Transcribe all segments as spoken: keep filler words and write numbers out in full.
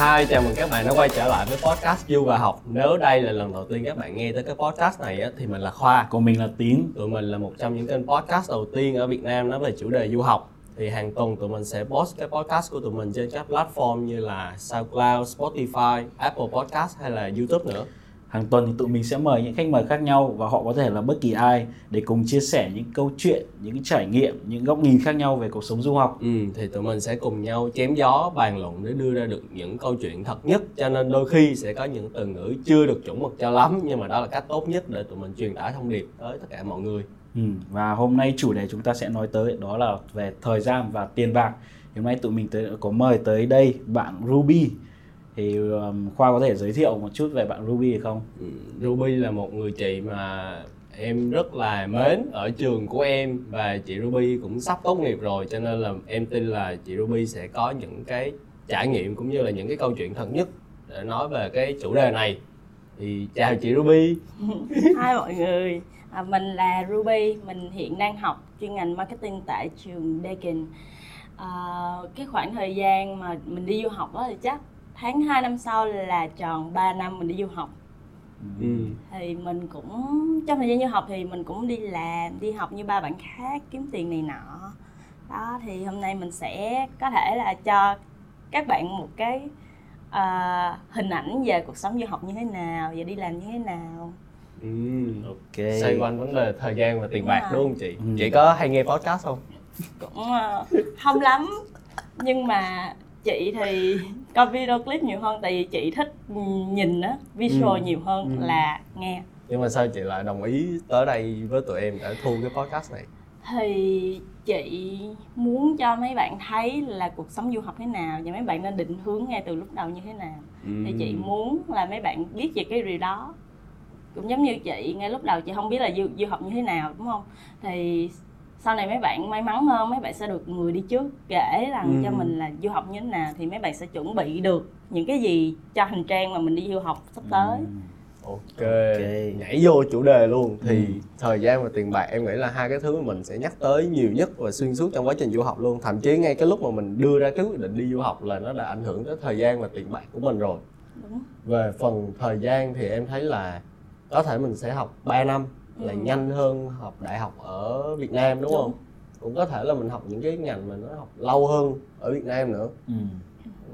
Hi, chào mừng các bạn đã quay trở lại với podcast Du và Học. Nếu đây là lần đầu tiên các bạn nghe tới cái podcast này á, thì mình là Khoa. Còn mình là Tiến. Tụi mình là một trong những kênh podcast đầu tiên ở Việt Nam nói về chủ đề du học. Thì hàng tuần tụi mình sẽ post cái podcast của tụi mình trên các platform như là SoundCloud, Spotify, Apple Podcast hay là YouTube nữa. Hàng tuần thì tụi mình sẽ mời những khách mời khác nhau và họ có thể là bất kỳ ai để cùng chia sẻ những câu chuyện, những trải nghiệm, những góc nhìn khác nhau về cuộc sống du học. Ừ, thì tụi mình sẽ cùng nhau chém gió, bàn luận để đưa ra được những câu chuyện thật nhất. Cho nên đôi khi sẽ có những từ ngữ chưa được chuẩn mực cho lắm, nhưng mà đó là cách tốt nhất để tụi mình truyền tải thông điệp tới tất cả mọi người. Ừ, và hôm nay chủ đề chúng ta sẽ nói tới đó là về thời gian và tiền bạc. Hôm nay tụi mình tới, có mời tới đây bạn Ruby. Thì Khoa có thể giới thiệu một chút về bạn Ruby được không? Ruby là một người chị mà em rất là mến ở trường của em. Và chị Ruby cũng sắp tốt nghiệp rồi, cho nên là em tin là chị Ruby sẽ có những cái trải nghiệm cũng như là những cái câu chuyện thật nhất để nói về cái chủ đề này. Thì chào chị Ruby. Hi mọi người, à, mình là Ruby, mình hiện đang học chuyên ngành marketing tại trường Deakin. à, Cái khoảng thời gian mà mình đi du học đó thì chắc tháng hai năm sau là tròn ba năm mình đi du học. Ừ. Thì mình cũng, trong thời gian du học thì mình cũng đi làm, đi học như ba bạn khác, kiếm tiền này nọ. Đó, thì hôm nay mình sẽ có thể là cho các bạn một cái uh, hình ảnh về cuộc sống du học như thế nào, về đi làm như thế nào. Ừ, ok. Xoay quanh vấn đề thời gian và tiền bạc đúng không chị? Ừ. Chị có hay nghe podcast không? Cũng uh, không lắm, nhưng mà chị thì coi video clip nhiều hơn, tại vì chị thích nhìn á, visual ừ. nhiều hơn ừ. là nghe. Nhưng mà sao chị lại đồng ý tới đây với tụi em để thu cái podcast này? Thì chị muốn cho mấy bạn thấy là cuộc sống du học thế nào và mấy bạn nên định hướng ngay từ lúc đầu như thế nào. ừ. Thì chị muốn là mấy bạn biết về cái điều đó. Cũng giống như chị, ngay lúc đầu chị không biết là du, du học như thế nào đúng không? Thì sau này mấy bạn may mắn hơn, mấy bạn sẽ được người đi trước kể rằng ừ. cho mình là du học như thế nào. Thì mấy bạn sẽ chuẩn bị được những cái gì cho hành trang mà mình đi du học sắp tới. ừ. okay. ok, nhảy vô chủ đề luôn. Thì ừ. thời gian và tiền bạc em nghĩ là hai cái thứ mình sẽ nhắc tới nhiều nhất và xuyên suốt trong quá trình du học luôn. Thậm chí ngay cái lúc mà mình đưa ra cái quyết định đi du học là nó đã ảnh hưởng tới thời gian và tiền bạc của mình rồi. Đúng. Về phần thời gian thì em thấy là có thể mình sẽ học ba năm là ừ. nhanh hơn học đại học ở Việt Nam đúng, đúng không? Cũng có thể là mình học những cái ngành mà nó học lâu hơn ở Việt Nam nữa. ừ.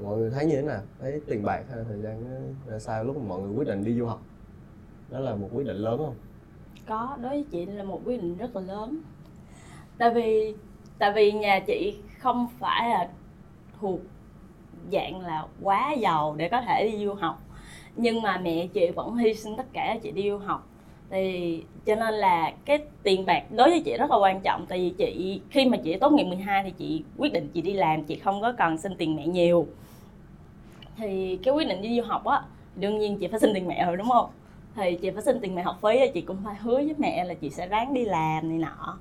Mọi người thấy như thế nào? Thấy tiền bạc hay thời gian nó ra sao lúc mà mọi người quyết định đi du học? Đó là một quyết định lớn không? Có, đối với chị là một quyết định rất là lớn. Tại vì tại vì nhà chị không phải là thuộc dạng là quá giàu để có thể đi du học. Nhưng mà mẹ chị vẫn hy sinh tất cả để chị đi du học. Thì cho nên là cái tiền bạc đối với chị rất là quan trọng. Tại vì chị khi mà chị tốt nghiệp mười hai thì chị quyết định chị đi làm, chị không có còn xin tiền mẹ nhiều. Thì cái quyết định đi du học á, đương nhiên chị phải xin tiền mẹ rồi đúng không? Thì chị phải xin tiền mẹ học phí, chị cũng phải hứa với mẹ là chị sẽ ráng đi làm này nọ.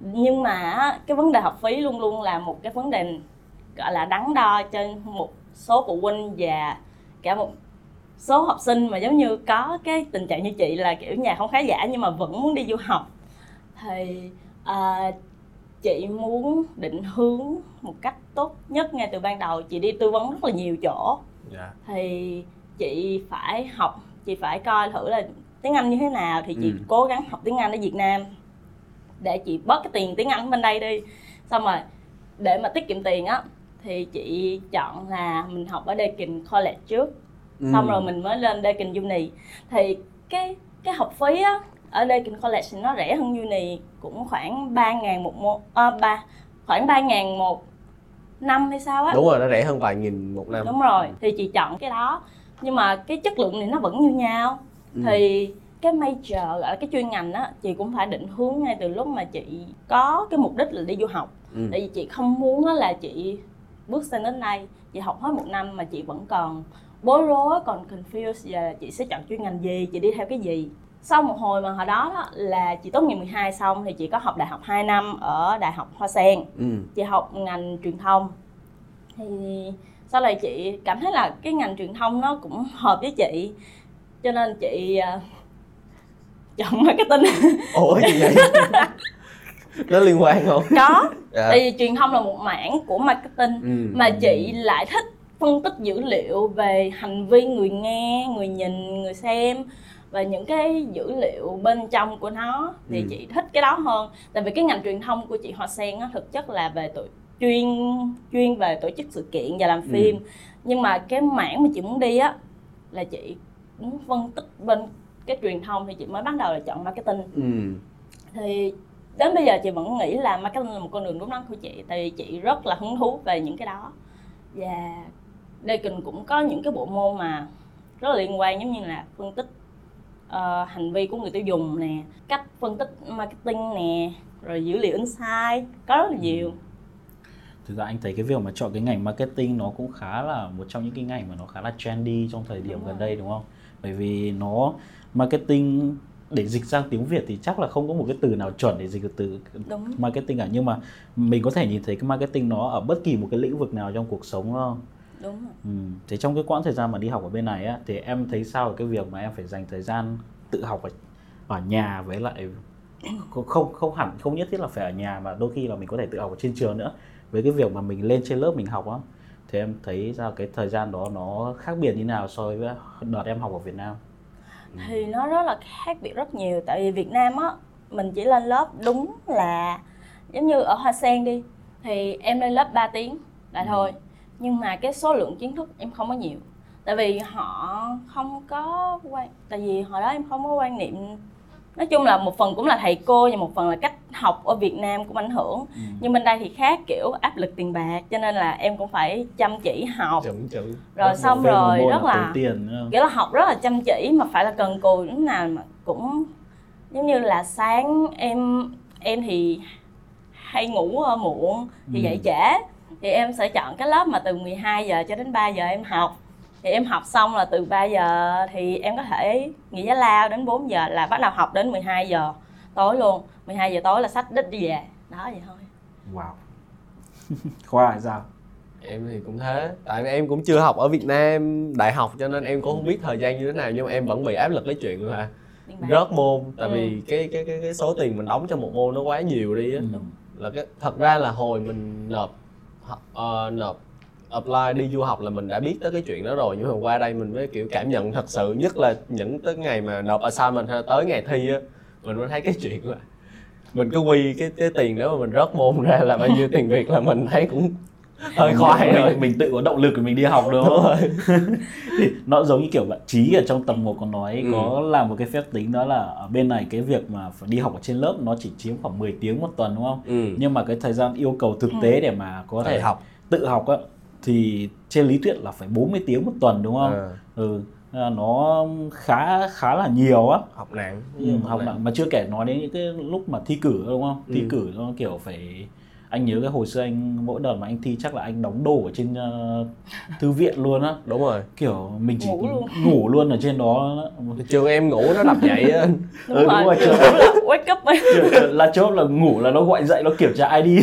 Nhưng mà cái vấn đề học phí luôn luôn là một cái vấn đề gọi là đắn đo cho một số phụ huynh và cả một số học sinh mà giống như có cái tình trạng như chị là kiểu nhà không khá giả nhưng mà vẫn muốn đi du học. Thì uh, chị muốn định hướng một cách tốt nhất ngay từ ban đầu. Chị đi tư vấn rất là nhiều chỗ. yeah. Thì chị phải học, chị phải coi thử là tiếng Anh như thế nào. Thì chị ừ. cố gắng học tiếng Anh ở Việt Nam để chị bớt cái tiền tiếng Anh bên đây đi. Xong rồi để mà tiết kiệm tiền á thì chị chọn là mình học ở Deakin College trước. Xong ừ. rồi mình mới lên Deakin Uni. Thì cái cái học phí á, ở Deakin College thì nó rẻ hơn Uni cũng khoảng ba nghìn một môn, à, ba, khoảng ba nghìn một năm hay sao á. Đúng rồi, nó rẻ hơn vài nghìn một năm. Đúng rồi, thì chị chọn cái đó. Nhưng mà cái chất lượng này nó vẫn như nhau. ừ. Thì cái major, gọi là cái chuyên ngành á, chị cũng phải định hướng ngay từ lúc mà chị có cái mục đích là đi du học. ừ. Tại vì chị không muốn á là chị bước sang đến đây, chị học hết một năm mà chị vẫn còn bối rối, còn confused là chị sẽ chọn chuyên ngành gì, chị đi theo cái gì. Sau một hồi mà hồi đó, đó là chị tốt nghiệp mười hai xong thì chị có học đại học hai năm ở Đại học Hoa Sen. ừ. Chị học ngành truyền thông. Thì sau này chị cảm thấy là cái ngành truyền thông nó cũng hợp với chị, cho nên chị uh, chọn marketing. Ủa gì vậy? Nó liên quan không? Có, yeah. Tại vì truyền thông là một mảng của marketing. ừ. Mà chị lại thích phân tích dữ liệu về hành vi người nghe, người nhìn, người xem và những cái dữ liệu bên trong của nó thì ừ. chị thích cái đó hơn. Tại vì cái ngành truyền thông của chị Hoa Sen á, thực chất là về tổ, chuyên chuyên về tổ chức sự kiện và làm phim. Ừ. Nhưng mà cái mảng mà chị muốn đi á là chị muốn phân tích bên cái truyền thông thì chị mới bắt đầu là chọn marketing. Ừ. Thì đến bây giờ chị vẫn nghĩ là marketing là một con đường đúng đắn của chị, tại vì chị rất là hứng thú về những cái đó. Và Deakin cũng có những cái bộ môn mà rất là liên quan, giống như là phân tích uh, hành vi của người tiêu dùng nè, cách phân tích marketing nè, rồi dữ liệu insight, có rất là nhiều. Ừ. Thực ra anh thấy cái việc mà chọn cái ngành marketing nó cũng khá là một trong những cái ngành mà nó khá là trendy trong thời điểm gần đây đúng không? Bởi vì nó marketing, để dịch sang tiếng Việt thì chắc là không có một cái từ nào chuẩn để dịch từ đúng. Marketing cả, nhưng mà mình có thể nhìn thấy cái marketing nó ở bất kỳ một cái lĩnh vực nào trong cuộc sống đúng không? Đúng rồi. Ừ. Thế trong cái quãng thời gian mà đi học ở bên này á, thì em thấy sao cái việc mà em phải dành thời gian tự học ở, ở nhà với lại không không hẳn không nhất thiết là phải ở nhà mà đôi khi là mình có thể tự học ở trên trường nữa, với cái việc mà mình lên trên lớp mình học á, thì em thấy ra cái thời gian đó nó khác biệt như nào so với đợt em học ở Việt Nam? Thì nó rất là khác biệt rất nhiều, tại vì Việt Nam á, mình chỉ lên lớp đúng là giống như ở Hoa Sen đi thì em lên lớp ba tiếng là thôi, nhưng mà cái số lượng kiến thức em không có nhiều, tại vì họ không có quan, tại vì hồi đó em không có quan niệm. Nói chung là một phần cũng là thầy cô và một phần là cách học ở Việt Nam cũng ảnh hưởng. Ừ. Nhưng bên đây thì khác, kiểu áp lực tiền bạc cho nên là em cũng phải chăm chỉ học. Chữ, chữ. Rồi xong rồi rất là, là nghĩa là học rất là chăm chỉ mà phải là cần cù lúc nào mà cũng giống như là sáng em em thì hay ngủ muộn thì ừ. dậy trễ, thì em sẽ chọn cái lớp mà từ mười hai giờ cho đến ba giờ em học. Thì em học xong là từ ba giờ thì em có thể nghỉ giải lao đến bốn giờ là bắt đầu học đến mười hai giờ tối luôn. mười hai giờ tối là xách đít đi về. Đó vậy thôi. Wow. Khoa là sao? Em thì cũng thế. Tại em cũng chưa học ở Việt Nam đại học cho nên em cũng không biết thời gian như thế nào, nhưng mà em vẫn bị áp lực cái chuyện là rớt môn. Tại ừ. vì cái, cái cái cái số tiền mình đóng cho một môn nó quá nhiều đi á. Ừ. Là cái thật ra là hồi mình nộp uh, nộp apply đi du học là mình đã biết tới cái chuyện đó rồi, nhưng mà qua đây mình mới kiểu cảm nhận thật sự, nhất là những tới ngày mà nộp assignment hay tới ngày thi á, mình mới thấy cái chuyện là mình cứ quy cái, cái tiền đó mà mình rớt môn ra là bao nhiêu tiền Việt là mình thấy cũng hơi khoai rồi. Mình, mình tự có động lực để mình đi học đúng không? Nó giống như kiểu bạn Trí ở trong tầm một có nói, ừ. có làm một cái phép tính đó là ở bên này cái việc mà phải đi học ở trên lớp nó chỉ chiếm khoảng mười tiếng một tuần đúng không? Ừ. Nhưng mà cái thời gian yêu cầu thực tế để mà có thể học tự học á thì trên lý thuyết là phải bốn mươi tiếng một tuần đúng không? À. Ừ, nó khá khá là nhiều á. Học nặng. Ừ, học nặng, mà chưa kể nói đến những cái lúc mà thi cử đúng không? Ừ. Thi cử nó kiểu phải, anh nhớ cái hồi xưa anh mỗi đợt mà anh thi chắc là anh đóng đồ ở trên uh, thư viện luôn á. Đúng rồi. Kiểu mình chỉ ngủ luôn, ngủ luôn ở trên đó. Trường em ngủ nó đập dậy á. Đúng, ừ, đúng rồi, trường là wake up ấy. Là chốt là ngủ là nó gọi dậy, nó kiểm tra ai đi.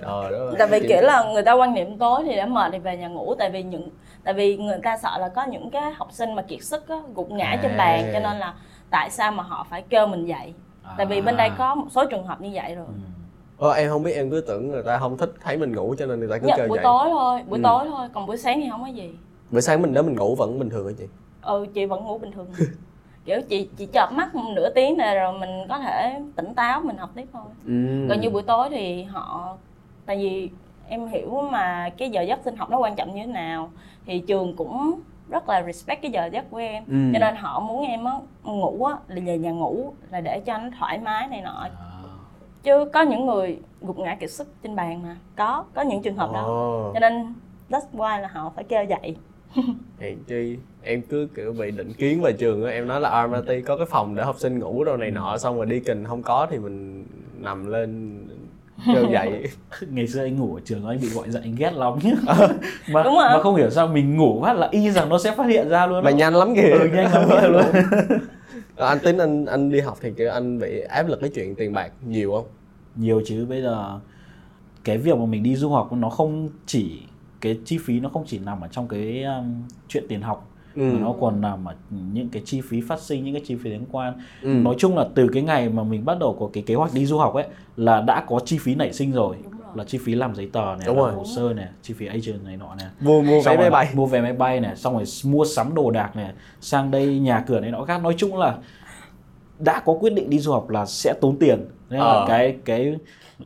Ờ, đúng rồi. Tại vì kiểu là người ta quan niệm tối thì đã mệt thì về nhà ngủ, tại vì những tại vì người ta sợ là có những cái học sinh mà kiệt sức á, gục ngã à. trên bàn, cho nên là tại sao mà họ phải kêu mình dậy. À. Tại vì bên đây có một số trường hợp như vậy rồi. Ừ. Ờ, em không biết, em cứ tưởng người ta không thích thấy mình ngủ cho nên người ta cứ dạ, kêu buổi dậy. Tối thôi, buổi ừ. tối thôi, còn buổi sáng thì không có gì. Buổi sáng mình đó mình ngủ vẫn bình thường hả chị? Ừ, chị vẫn ngủ bình thường. Kiểu chị chị chợp mắt nửa tiếng này rồi mình có thể tỉnh táo mình học tiếp thôi. Ừ. Còn như buổi tối thì họ, tại vì em hiểu mà cái giờ giấc sinh học nó quan trọng như thế nào, thì trường cũng rất là respect cái giờ giấc của em. Ừ. Cho nên họ muốn em á ngủ á là về nhà ngủ là để cho nó thoải mái này nọ. À. Chứ có những người gục ngã kiệt sức trên bàn mà, có có những trường hợp oh. đó, cho nên that's why là họ phải kêu dậy. Hèn chi em cứ kiểu bị định kiến về trường á, em nói là Armati có cái phòng để học sinh ngủ đồ này nọ, xong rồi Deakin không có thì mình nằm lên kêu dậy. Ngày xưa anh ngủ ở trường anh bị gọi dậy anh ghét lắm nhá. mà, mà không hiểu sao mình ngủ phát là y rằng nó sẽ phát hiện ra luôn. Mà đó. Nhanh lắm kìa. Ừ, nhanh lắm kìa luôn. Anh Tiến, anh anh đi học thì kiểu anh bị áp lực cái chuyện tiền bạc nhiều không? Nhiều chứ, bây giờ cái việc mà mình đi du học nó không chỉ cái chi phí nó không chỉ nằm ở trong cái um, chuyện tiền học, ừ. mà nó còn nằm ở những cái chi phí phát sinh, những cái chi phí liên quan. Ừ. Nói chung là từ cái ngày mà mình bắt đầu có cái kế hoạch đi du học ấy là đã có chi phí nảy sinh rồi. Đúng rồi. là chi phí làm giấy tờ này, hồ sơ này, chi phí agent này nọ này, mua mua vé máy bay, mua vé máy bay này, xong rồi mua sắm đồ đạc này, sang đây nhà cửa này nọ khác. Nói chung là đã có quyết định đi du học là sẽ tốn tiền, nên là ờ. cái cái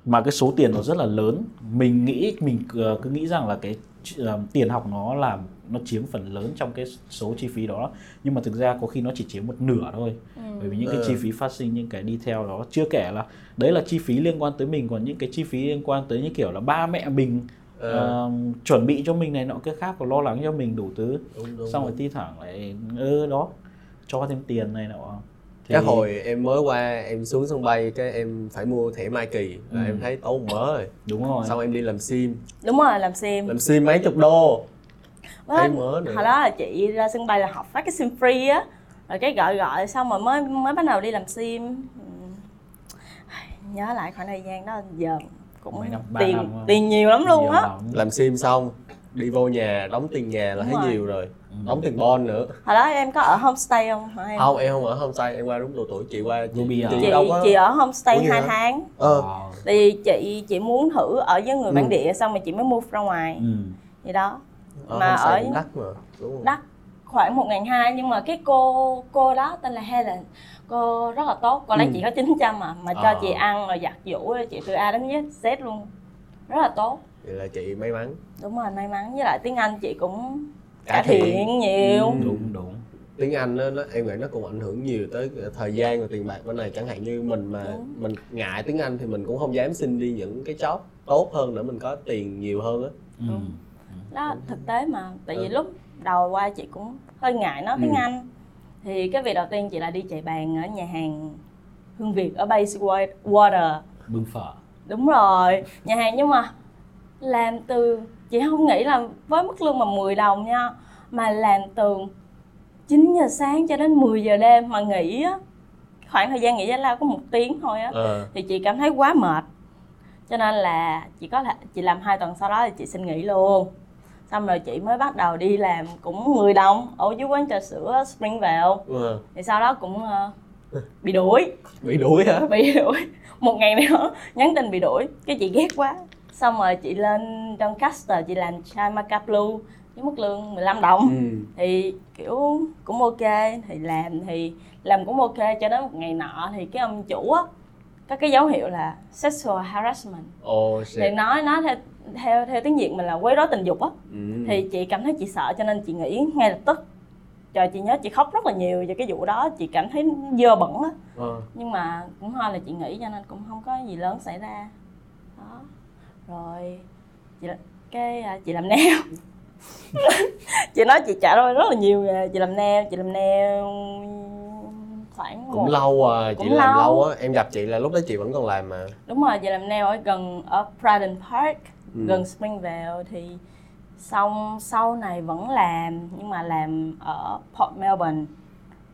mà cái số tiền nó rất là lớn. Mình nghĩ mình cứ, cứ nghĩ rằng là cái uh, tiền học nó làm nó chiếm phần lớn trong cái số chi phí đó, nhưng mà thực ra có khi nó chỉ chiếm một nửa thôi, ừ. bởi vì những cái chi phí phát sinh, những cái đi theo đó, chưa kể là đấy là chi phí liên quan tới mình, còn những cái chi phí liên quan tới như kiểu là ba mẹ mình ừ. uh, chuẩn bị cho mình này nọ cái khác, còn lo lắng cho mình đủ thứ, đúng, đúng, xong rồi ti thẳng lại ơ đó cho thêm tiền này nọ. Thì... Cái hồi em mới qua, em xuống sân bay, cái em phải mua thẻ Myki là ừ. em thấy tốn mớ rồi. Đúng rồi. Xong em đi làm sim. Đúng rồi, làm sim. Làm sim mấy chục đô. Thấy mớ nữa. Hồi đó là chị ra sân bay là học phát cái sim free á. Rồi cái gọi gọi xong rồi mới mới bắt đầu đi làm sim. Nhớ lại khoảng thời gian đó giờ cũng năm, tiền năm tiền nhiều lắm luôn á. Làm sim xong đi vô nhà, đóng tiền nhà là đúng thấy rồi. Nhiều rồi. Đóng tiền bon nữa. Hồi đó em có ở homestay không? Hả em? Không, em không ở homestay, em qua đúng độ tuổi chị qua chị, Ruby chị, đâu có... chị ở homestay hai tháng. Ờ. Thì chị chị muốn thử ở với người ừ. bản địa, xong rồi chị mới move ra ngoài. Ừ. Vậy đó. Ở mà ở đắt mà, đúng không? Đắt khoảng một nghìn hai trăm, nhưng mà cái cô cô đó tên là Helen. Cô rất là tốt, cô lấy ừ. chị có chín trăm mà mà cho à. Chị ăn rồi giặt giũ chị từ A đến Z luôn. Rất là tốt. Vậy là chị may mắn. Đúng rồi, may mắn, với lại tiếng Anh chị cũng cải thiện nhiều. Ừ, đúng đúng. Tiếng Anh đó, nó em nghĩ nó cũng ảnh hưởng nhiều tới thời gian và tiền bạc bên này, chẳng hạn như mình mà đúng. Mình ngại tiếng Anh thì mình cũng không dám xin đi những cái job tốt hơn để mình có tiền nhiều hơn á. Đó. Ừ. Đó thực tế mà, tại vì ừ. lúc đầu qua chị cũng hơi ngại nói tiếng ừ. Anh. Thì cái việc đầu tiên chị là đi chạy bàn ở nhà hàng Hương Việt ở Bayswater. Bưng phở. Đúng rồi, nhà hàng, nhưng mà làm từ chị không nghĩ là với mức lương mà mười đồng nha, mà làm từ chín giờ sáng cho đến mười giờ đêm, mà nghỉ á, khoảng thời gian nghỉ giải lao có một tiếng thôi á, ờ. thì chị cảm thấy quá mệt, cho nên là chị có thể chị làm hai tuần sau đó thì chị xin nghỉ luôn, xong rồi chị mới bắt đầu đi làm cũng mười đồng ở dưới quán trà sữa Springvale, ờ. thì sau đó cũng uh, bị đuổi, bị đuổi hả? Bị đuổi, một ngày nữa nhắn tin bị đuổi, cái chị ghét quá. Xong rồi chị lên Doncaster, chị làm Chai Maca Blue với mức lương mười lăm đồng. Ừ. Thì kiểu cũng ok, thì làm thì làm cũng ok, cho đến một ngày nọ thì cái ông chủ á có cái dấu hiệu là sexual harassment. Oh, thì nói nói theo, theo theo tiếng Việt mình là quấy rối tình dục á. Ừ. Thì chị cảm thấy chị sợ, cho nên chị nghỉ ngay lập tức. Trời, chị nhớ chị khóc rất là nhiều về cái vụ đó, chị cảm thấy dơ bẩn á. Ừ. Nhưng mà cũng thôi là chị nghỉ, cho nên cũng không có gì lớn xảy ra. Đó. Rồi chị cái chị làm nail. Chị nói chị trả lời rất là nhiều về chị làm nail, chị làm nail khoảng cũng một, lâu à, cũng chị lâu. Làm lâu á, em gặp chị là lúc đó chị vẫn còn làm mà. Đúng rồi, chị làm nail ở gần ở Pratten Park, ừ. gần Springvale, thì xong sau này vẫn làm nhưng mà làm ở Port Melbourne,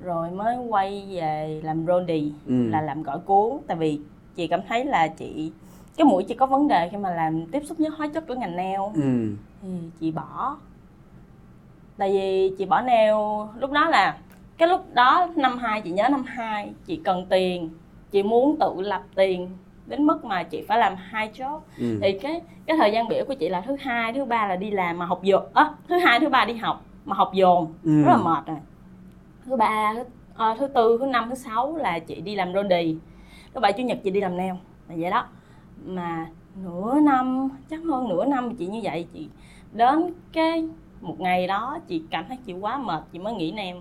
rồi mới quay về làm roadie, ừ. là làm gỏi cuốn, tại vì chị cảm thấy là chị cái mũi chị có vấn đề khi mà làm tiếp xúc với hóa chất của ngành nail, ừ. thì chị bỏ. Tại vì chị bỏ nail lúc đó là cái lúc đó năm hai, chị nhớ năm hai chị cần tiền, chị muốn tự lập tiền đến mức mà chị phải làm hai job, ừ. thì cái cái thời gian biểu của chị là thứ hai thứ ba là đi làm mà học dồn á, à, thứ hai thứ ba đi học mà học dồn, ừ. rất là mệt rồi. Thứ ba thứ, à, thứ tư thứ năm thứ sáu là chị đi làm roadie, thứ bảy chủ nhật chị đi làm nail là vậy đó. Mà nửa năm, chắc hơn nửa năm chị như vậy, chị đến cái một ngày đó chị cảm thấy chị quá mệt, chị mới nghỉ nail.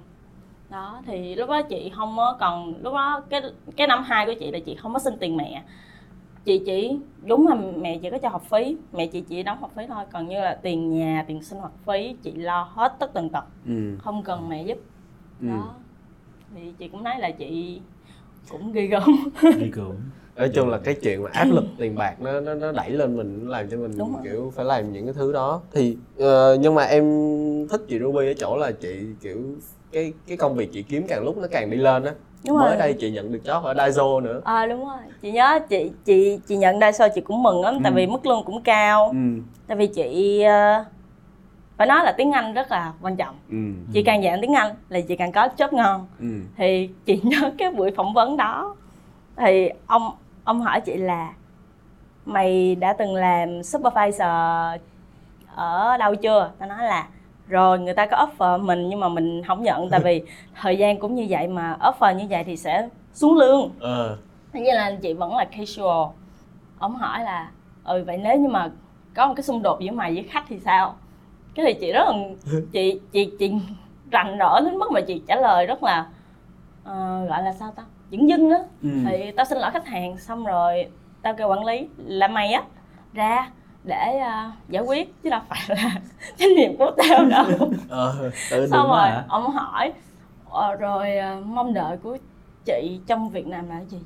Đó, thì lúc đó chị không có còn, lúc đó cái cái năm hai của chị là chị không có xin tiền mẹ. Chị chỉ, đúng là mẹ chị có cho học phí, mẹ chị chỉ đóng học phí thôi, còn như là tiền nhà, tiền sinh hoạt phí chị lo hết tất tần tật, ừ. không cần mẹ giúp. Ừ. Đó, thì chị cũng nói là chị cũng ghê gớm. Ghê gớm. Nói chung là cái chuyện mà áp lực tiền bạc nó nó nó đẩy lên mình, làm cho mình kiểu phải làm những cái thứ đó. Thì uh, nhưng mà em thích chị Ruby ở chỗ là chị kiểu cái cái công việc chị kiếm càng lúc nó càng đi lên á. Mới rồi. Đây chị nhận được job ở Daiso nữa. Ờ à, đúng rồi. Chị nhớ chị chị chị nhận Daiso chị cũng mừng lắm, ừ. tại vì mức lương cũng cao. Ừ. Tại vì chị uh, phải nói là tiếng Anh rất là quan trọng. Ừ. Chị càng giảng tiếng Anh là chị càng có job ngon. Ừ. Thì chị nhớ cái buổi phỏng vấn đó thì ông ông hỏi chị là mày đã từng làm supervisor ở đâu chưa? Tao nói là rồi, người ta có offer mình nhưng mà mình không nhận, tại vì thời gian cũng như vậy mà offer như vậy thì sẽ xuống lương. Ờ. Thế nên là chị vẫn là casual. Ông hỏi là ừ vậy nếu như mà có một cái xung đột giữa mày với khách thì sao? Cái thì chị rất là chị chị chị rành rỡ đến mức mà chị trả lời rất là uh, gọi là sao ta? Dửng dưng á. Ừ. Thì tao xin lỗi khách hàng, xong rồi tao kêu quản lý là mày á ra để uh, giải quyết chứ đâu phải là trách nhiệm của tao đâu. Ờ, tự xong rồi hả? Ông hỏi uh, rồi uh, mong đợi của chị trong Việt Nam là gì?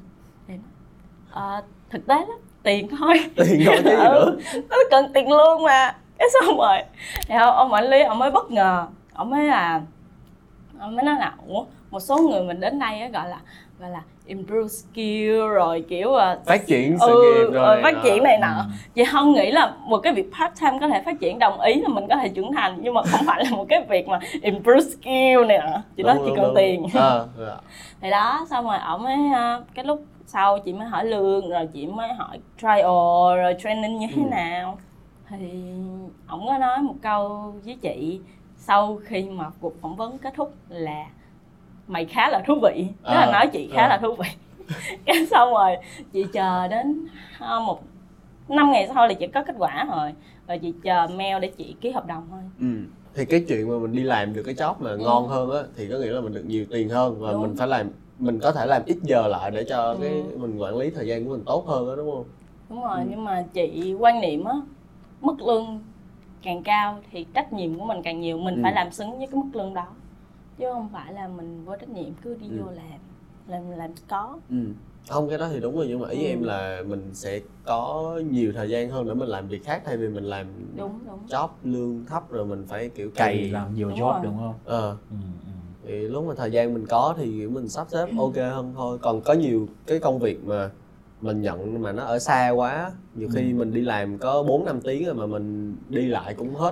Uh, thực tế lắm, tiền thôi. Tiền thôi chứ nữa. Nó cần tiền luôn mà. Cái xong rồi thì ông quản lý ông mới bất ngờ, ông mới là ông mới nói là ủa một số người mình đến đây á gọi là gọi là improve skill rồi kiểu phát triển sự ừ, nghiệp rồi phát triển này nọ. Ừ. Chị không nghĩ là một cái việc part time có thể phát triển, đồng ý là mình có thể trưởng thành nhưng mà không phải là một cái việc mà improve skill này nọ. Chị nói chị cần đúng. Tiền. À, yeah. Thì đó, xong rồi ổng mới cái lúc sau chị mới hỏi lương rồi chị mới hỏi trial rồi training như thế ừ. nào. Thì ổng có nói một câu với chị sau khi mà cuộc phỏng vấn kết thúc là mày khá là thú vị, tức à, là nói chị khá à. là thú vị. Cái xong rồi chị chờ đến một năm ngày sau là chị có kết quả rồi, rồi chị chờ mail để chị ký hợp đồng thôi. Ừ. Thì cái chuyện mà mình đi làm được cái job mà ừ. ngon hơn á, thì có nghĩa là mình được nhiều tiền hơn và đúng. Mình phải làm, mình có thể làm ít giờ lại để cho ừ. cái mình quản lý thời gian của mình tốt hơn á, đúng không? Đúng rồi, ừ. nhưng mà chị quan niệm á, mức lương càng cao thì trách nhiệm của mình càng nhiều, mình ừ. phải làm xứng với cái mức lương đó. Chứ không phải là mình vô trách nhiệm cứ đi ừ. vô làm, làm làm có ừ. Không, cái đó thì đúng rồi, nhưng mà ý ừ. em là mình sẽ có nhiều thời gian hơn để mình làm việc khác thay vì mình làm đúng, đúng. job lương thấp rồi mình phải kiểu cày ừ, làm nhiều đúng job rồi. Đúng không? Ờ ừ. Ừ. Thì lúc mà thời gian mình có thì mình sắp xếp ok hơn thôi. Còn có nhiều cái công việc mà mình nhận mà nó ở xa quá, nhiều khi ừ. mình đi làm có bốn năm tiếng rồi mà mình đi lại cũng hết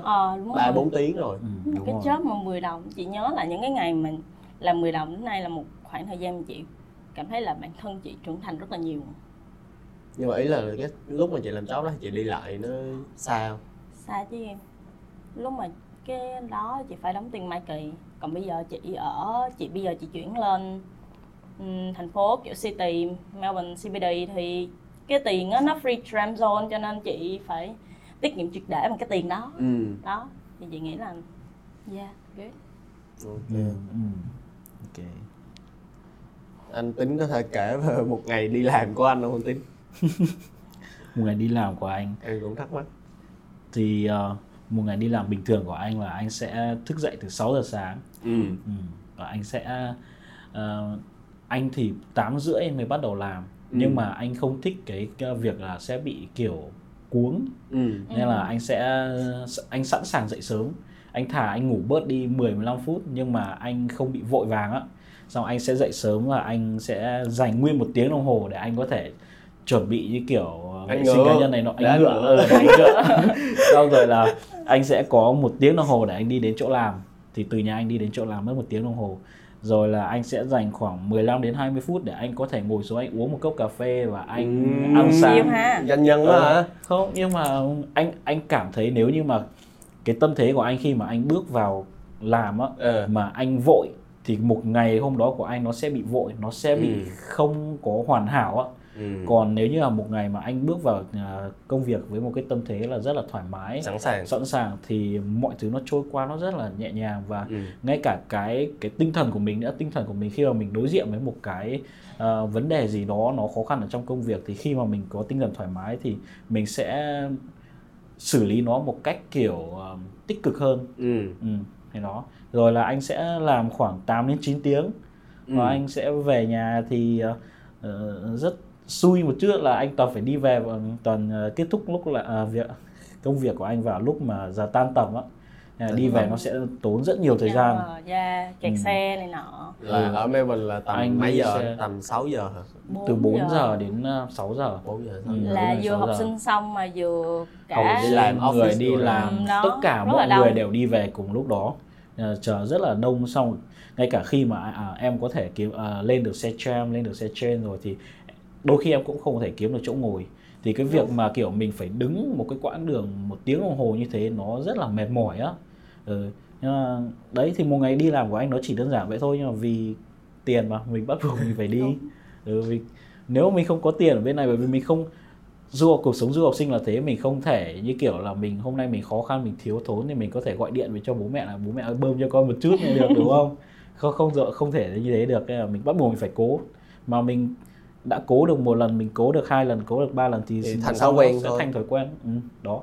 ba bốn à, tiếng rồi. Ừ, đúng cái job mà mười đồng, chị nhớ là những cái ngày mình làm mười đồng đến nay là một khoảng thời gian chị cảm thấy là bản thân chị trưởng thành rất là nhiều. Nhưng mà ý là cái lúc mà chị làm job đó chị đi lại nó xa không? Xa chứ em. Lúc mà cái đó chị phải đóng tiền Myki, còn bây giờ chị ở chị bây giờ chị chuyển lên thành phố kiểu city, Melbourne xê bê đê thì cái tiền đó, nó free tram zone cho nên chị phải tiết kiệm triệt để bằng cái tiền đó. Ừ. Đó, thì chị nghĩ là yeah, good. Ok. Ừ. Ok. Anh Tín có thể kể về một ngày đi làm của anh không anh Tín? Một ngày đi làm của anh? Em cũng thắc mắc. Thì uh, một ngày đi làm bình thường của anh là anh sẽ thức dậy từ sáu giờ sáng. Ừ. Ừ. Và anh sẽ... Uh, anh thì tám rưỡi em mới bắt đầu làm ừ. nhưng mà anh không thích cái, cái việc là sẽ bị kiểu cuống ừ. nên là anh sẽ anh sẵn sàng dậy sớm, anh thà anh ngủ bớt đi mười đến mười lăm phút nhưng mà anh không bị vội vàng á, xong anh sẽ dậy sớm và anh sẽ dành nguyên một tiếng đồng hồ để anh có thể chuẩn bị như kiểu vệ sinh cá nhân này nọ, anh ngựa anh ngựa xong rồi là anh sẽ có một tiếng đồng hồ để anh đi đến chỗ làm, thì từ nhà anh đi đến chỗ làm mất một tiếng đồng hồ. Rồi là anh sẽ dành khoảng mười lăm đến hai mươi phút để anh có thể ngồi xuống anh uống một cốc cà phê và anh ừ, ăn sáng. Doanh nhân đó hả? Không, nhưng mà anh anh cảm thấy nếu như mà cái tâm thế của anh khi mà anh bước vào làm á ừ. mà anh vội thì một ngày hôm đó của anh nó sẽ bị vội, nó sẽ bị ừ. không có hoàn hảo á. Ừ. Còn nếu như là một ngày mà anh bước vào công việc với một cái tâm thế là rất là thoải mái, sẵn sàng, sẵn sàng thì mọi thứ nó trôi qua nó rất là nhẹ nhàng và ừ. ngay cả cái cái tinh thần của mình nữa, tinh thần của mình khi mà mình đối diện với một cái uh, vấn đề gì đó nó khó khăn ở trong công việc thì khi mà mình có tinh thần thoải mái thì mình sẽ xử lý nó một cách kiểu uh, tích cực hơn. Ừ. Ừ, thế đó. Rồi là anh sẽ làm khoảng tám đến chín tiếng ừ. và anh sẽ về nhà thì uh, rất xui một chút là anh toàn phải đi về và toàn uh, kết thúc lúc là à, việc công việc của anh vào lúc mà giờ tan tầm á, đi về nó sẽ tốn rất nhiều thời yeah, gian. Yeah, kẹt ừ. xe này nọ. Là ừ. ở Melbourne là tầm anh mấy giờ? Sẽ... Tầm sáu giờ hả? Từ bốn giờ đến sáu giờ. bốn giờ. Ừ, là vừa học giờ. Sinh xong mà vừa cả đi làm, người đi làm, đó. Tất cả rất mọi người đều đi về cùng lúc đó. Chờ rất là đông, xong ngay cả khi mà à, em có thể kiếm à, lên được xe tram, lên được xe train rồi thì đôi khi em cũng không thể kiếm được chỗ ngồi, Thì cái việc mà kiểu mình phải đứng một cái quãng đường một tiếng đồng hồ như thế nó rất là mệt mỏi á. Ừ. Nhưng mà đấy thì một ngày đi làm của anh nó chỉ đơn giản vậy thôi, nhưng mà vì tiền mà mình bắt buộc mình phải đi. Ừ, vì nếu mình không có tiền ở bên này, bởi vì mình không, du học, cuộc sống du học sinh là thế, mình không thể như kiểu là mình hôm nay mình khó khăn, mình thiếu thốn thì mình có thể gọi điện về cho bố mẹ là bố mẹ bơm cho con một chút này được, đúng không? Không không không thể như thế được, nên là mình bắt buộc mình phải cố. Mà mình đã cố được một lần, mình cố được hai lần, cố được ba lần thì, thì thành thói quen thôi, thành thói quen. Ừ, đó.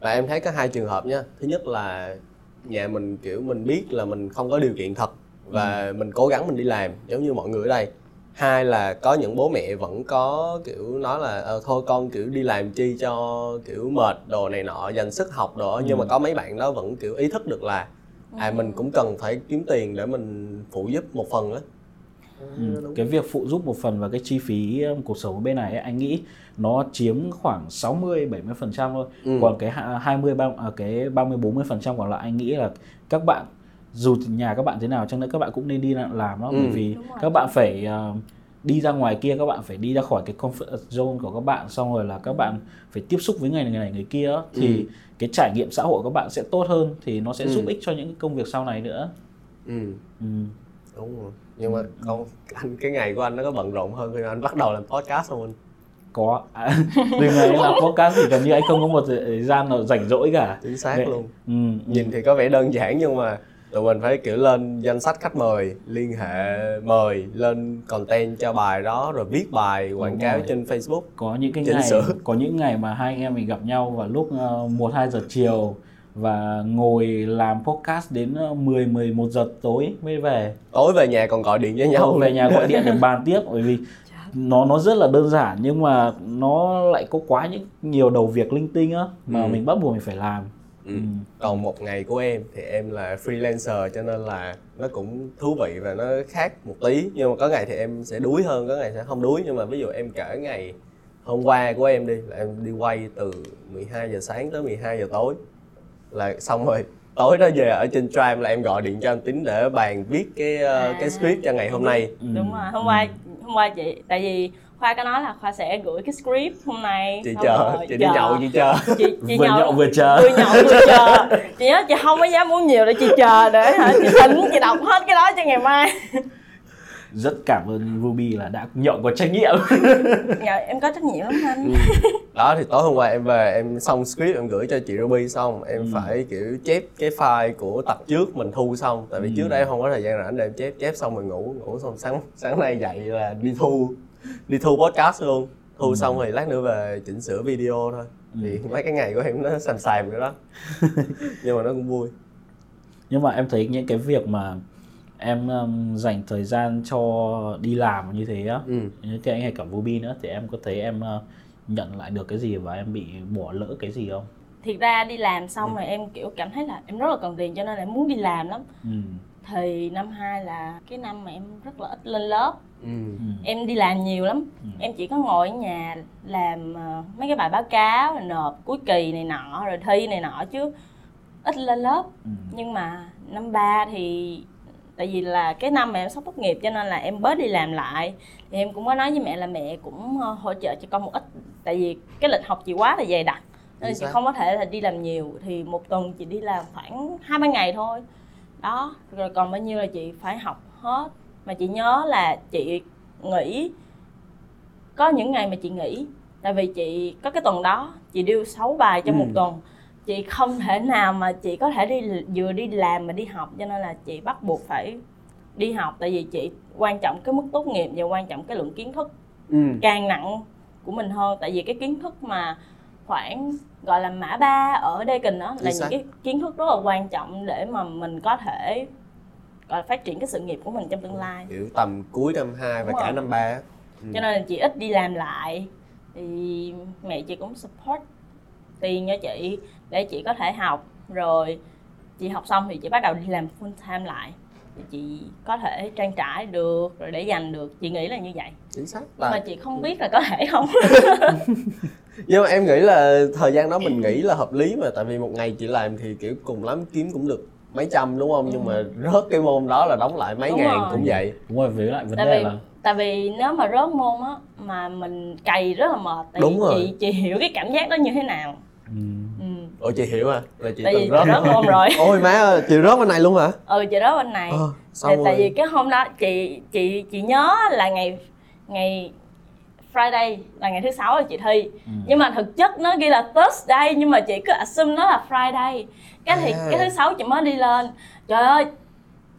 Là em thấy có hai trường hợp nha. Thứ nhất là nhà mình kiểu mình biết là mình không có điều kiện thật và ừ. mình cố gắng mình đi làm giống như mọi người ở đây. Hai là có những bố mẹ vẫn có kiểu nói là ờ, thôi con kiểu đi làm chi cho kiểu mệt đồ này nọ, dành sức học đồ. Ừ. Nhưng mà có mấy bạn đó vẫn kiểu ý thức được là à mình cũng cần phải kiếm tiền để mình phụ giúp một phần đó. Ừ. Cái việc phụ giúp một phần và cái chi phí cuộc sống bên này ấy, anh nghĩ nó chiếm khoảng sáu mươi đến bảy mươi phần trăm thôi. Ừ. Còn cái hai mươi ba mươi bốn mươi phần trăm còn lại anh nghĩ là các bạn dù nhà các bạn thế nào chăng nữa các bạn cũng nên đi làm đó. Ừ. Bởi vì các bạn phải uh, đi ra ngoài kia, các bạn phải đi ra khỏi cái comfort zone của các bạn, xong rồi là các bạn phải tiếp xúc với người này người kia đó. Thì ừ. cái trải nghiệm xã hội của các bạn sẽ tốt hơn, thì nó sẽ ừ. giúp ích cho những công việc sau này nữa. Ừ. Ừ. Đúng rồi. Nhưng mà con, anh, cái ngày của anh nó có bận rộn hơn khi anh bắt đầu làm podcast không anh? Có, à, từ ngày làm podcast thì gần như anh không có một thời gian nào rảnh rỗi cả. Chính xác. Để, luôn. Ừ, nhìn ừ. thì có vẻ đơn giản nhưng mà tụi mình phải kiểu lên danh sách khách mời, liên hệ mời, lên content cho bài đó, rồi viết bài quảng cáo trên Facebook. Có những cái ngày, có những ngày mà hai anh em mình gặp nhau vào lúc một hai giờ chiều và ngồi làm podcast đến mười mười một giờ tối mới về. Tối về nhà còn gọi điện với nhau. Không, về nhà gọi điện để bàn tiếp, bởi vì nó nó rất là đơn giản nhưng mà nó lại có quá những nhiều đầu việc linh tinh á mà ừ. mình bắt buộc mình phải làm. Ừ. Còn một ngày của em thì em là freelancer cho nên là nó cũng thú vị và nó khác một tí. Nhưng mà có ngày thì em sẽ đuối hơn, có ngày sẽ không đuối. Nhưng mà ví dụ em kể ngày hôm qua của em đi, là em đi quay từ mười hai giờ sáng tới mười hai giờ tối. Là xong rồi, tối đó về ở trên tram là em gọi điện cho anh Tín để bàn viết cái à, cái script cho ngày hôm nay. Đúng, đúng rồi, hôm qua hôm qua chị, tại vì Khoa có nói là Khoa sẽ gửi cái script hôm nay. Chị chờ, rồi, chị chờ. đi nhậu chị chờ. Chị, chị vừa nhậu, nhậu vừa chờ. Vừa nhậu vừa chờ. Chị nói chị không có dám uống nhiều để chị chờ để chị tỉnh chị đọc hết cái đó cho ngày mai. Rất cảm ơn Ruby là đã nhậu có trách nhiệm. Dạ, em có trách nhiệm lắm anh. Ừ. Đó thì tối hôm qua em về em xong script em gửi cho chị Ruby xong em ừ. phải kiểu chép cái file của tập trước mình thu xong. Tại vì ừ. trước đây em không có thời gian rảnh để em chép, chép xong rồi ngủ, ngủ xong sáng sáng nay dậy là đi thu. Đi thu podcast luôn. Thu ừ. xong rồi lát nữa về chỉnh sửa video thôi. Ừ. Thì mấy cái ngày của em nó xàm xàm nữa đó. Nhưng mà nó cũng vui. Nhưng mà em thấy những cái việc mà em um, dành thời gian cho đi làm như thế á, ừ. như cái anh hay cả Ruby nữa, thì em có thấy em uh, nhận lại được cái gì và em bị bỏ lỡ cái gì không? Thiệt ra đi làm xong ừ. rồi em kiểu cảm thấy là em rất là cần tiền cho nên là em muốn đi làm lắm. Ừ. Thì năm hai là cái năm mà em rất là ít lên lớp. Ừ. Em đi làm nhiều lắm. Ừ. Em chỉ có ngồi ở nhà làm uh, mấy cái bài báo cáo, nộp cuối kỳ này nọ, rồi thi này nọ chứ ít lên lớp. Ừ. Nhưng mà năm ba thì tại vì là cái năm mà em sắp tốt nghiệp cho nên là em bớt đi làm lại. Thì em cũng có nói với mẹ là mẹ cũng hỗ trợ cho con một ít. Tại vì cái lịch học chị quá là dày đặc nên chị không có thể là đi làm nhiều. Thì một tuần chị đi làm khoảng hai ba ngày thôi. Đó, rồi còn bao nhiêu là chị phải học hết. Mà chị nhớ là chị nghỉ, có những ngày mà chị nghỉ. Tại vì chị có cái tuần đó, chị điêu sáu bài trong ừ. một tuần. Chị không thể nào mà chị có thể đi vừa đi làm mà đi học, cho nên là chị bắt buộc phải đi học. Tại vì chị quan trọng cái mức tốt nghiệp và quan trọng cái lượng kiến thức ừ. càng nặng của mình hơn. Tại vì cái kiến thức mà khoảng gọi là mã ba ở Deakin đó là những cái kiến thức rất là quan trọng để mà mình có thể gọi là phát triển cái sự nghiệp của mình trong tương lai. Kiểu tầm cuối năm hai và cả năm ba. Ừ. Cho nên là chị ít đi làm lại thì mẹ chị cũng support tiền cho chị để chị có thể học, rồi chị học xong thì chị bắt đầu đi làm full time lại thì chị có thể trang trải được rồi để dành được, chị nghĩ là như vậy. Chính xác. Nhưng mà chị không biết là có thể không. Nhưng mà em nghĩ là thời gian đó mình nghĩ là hợp lý mà, tại vì một ngày chị làm thì kiểu cùng lắm kiếm cũng được mấy trăm, đúng không? Ừ. Nhưng mà rớt cái môn đó là đóng lại mấy đúng ngàn rồi. Cũng vậy. Đúng rồi, với lại vấn tại đề là Tại vì nếu mà rớt môn á mà mình cày rất là mệt. Tại đúng rồi. Chị, chị hiểu cái cảm giác đó như thế nào. Ừ. Ừ. Ủa chị hiểu à? Là chị tại vì rớt, rớt môn rồi. Ôi má ơi, chị rớt bên này luôn hả? Ừ chị rớt bên này. À, tại, tại vì cái hôm đó chị chị chị nhớ là ngày ngày Friday là ngày thứ sáu là chị thi. Ừ. Nhưng mà thực chất nó ghi là Thursday nhưng mà chị cứ assume nó là Friday. Cái thì à. Cái thứ sáu chị mới đi lên. Trời ơi,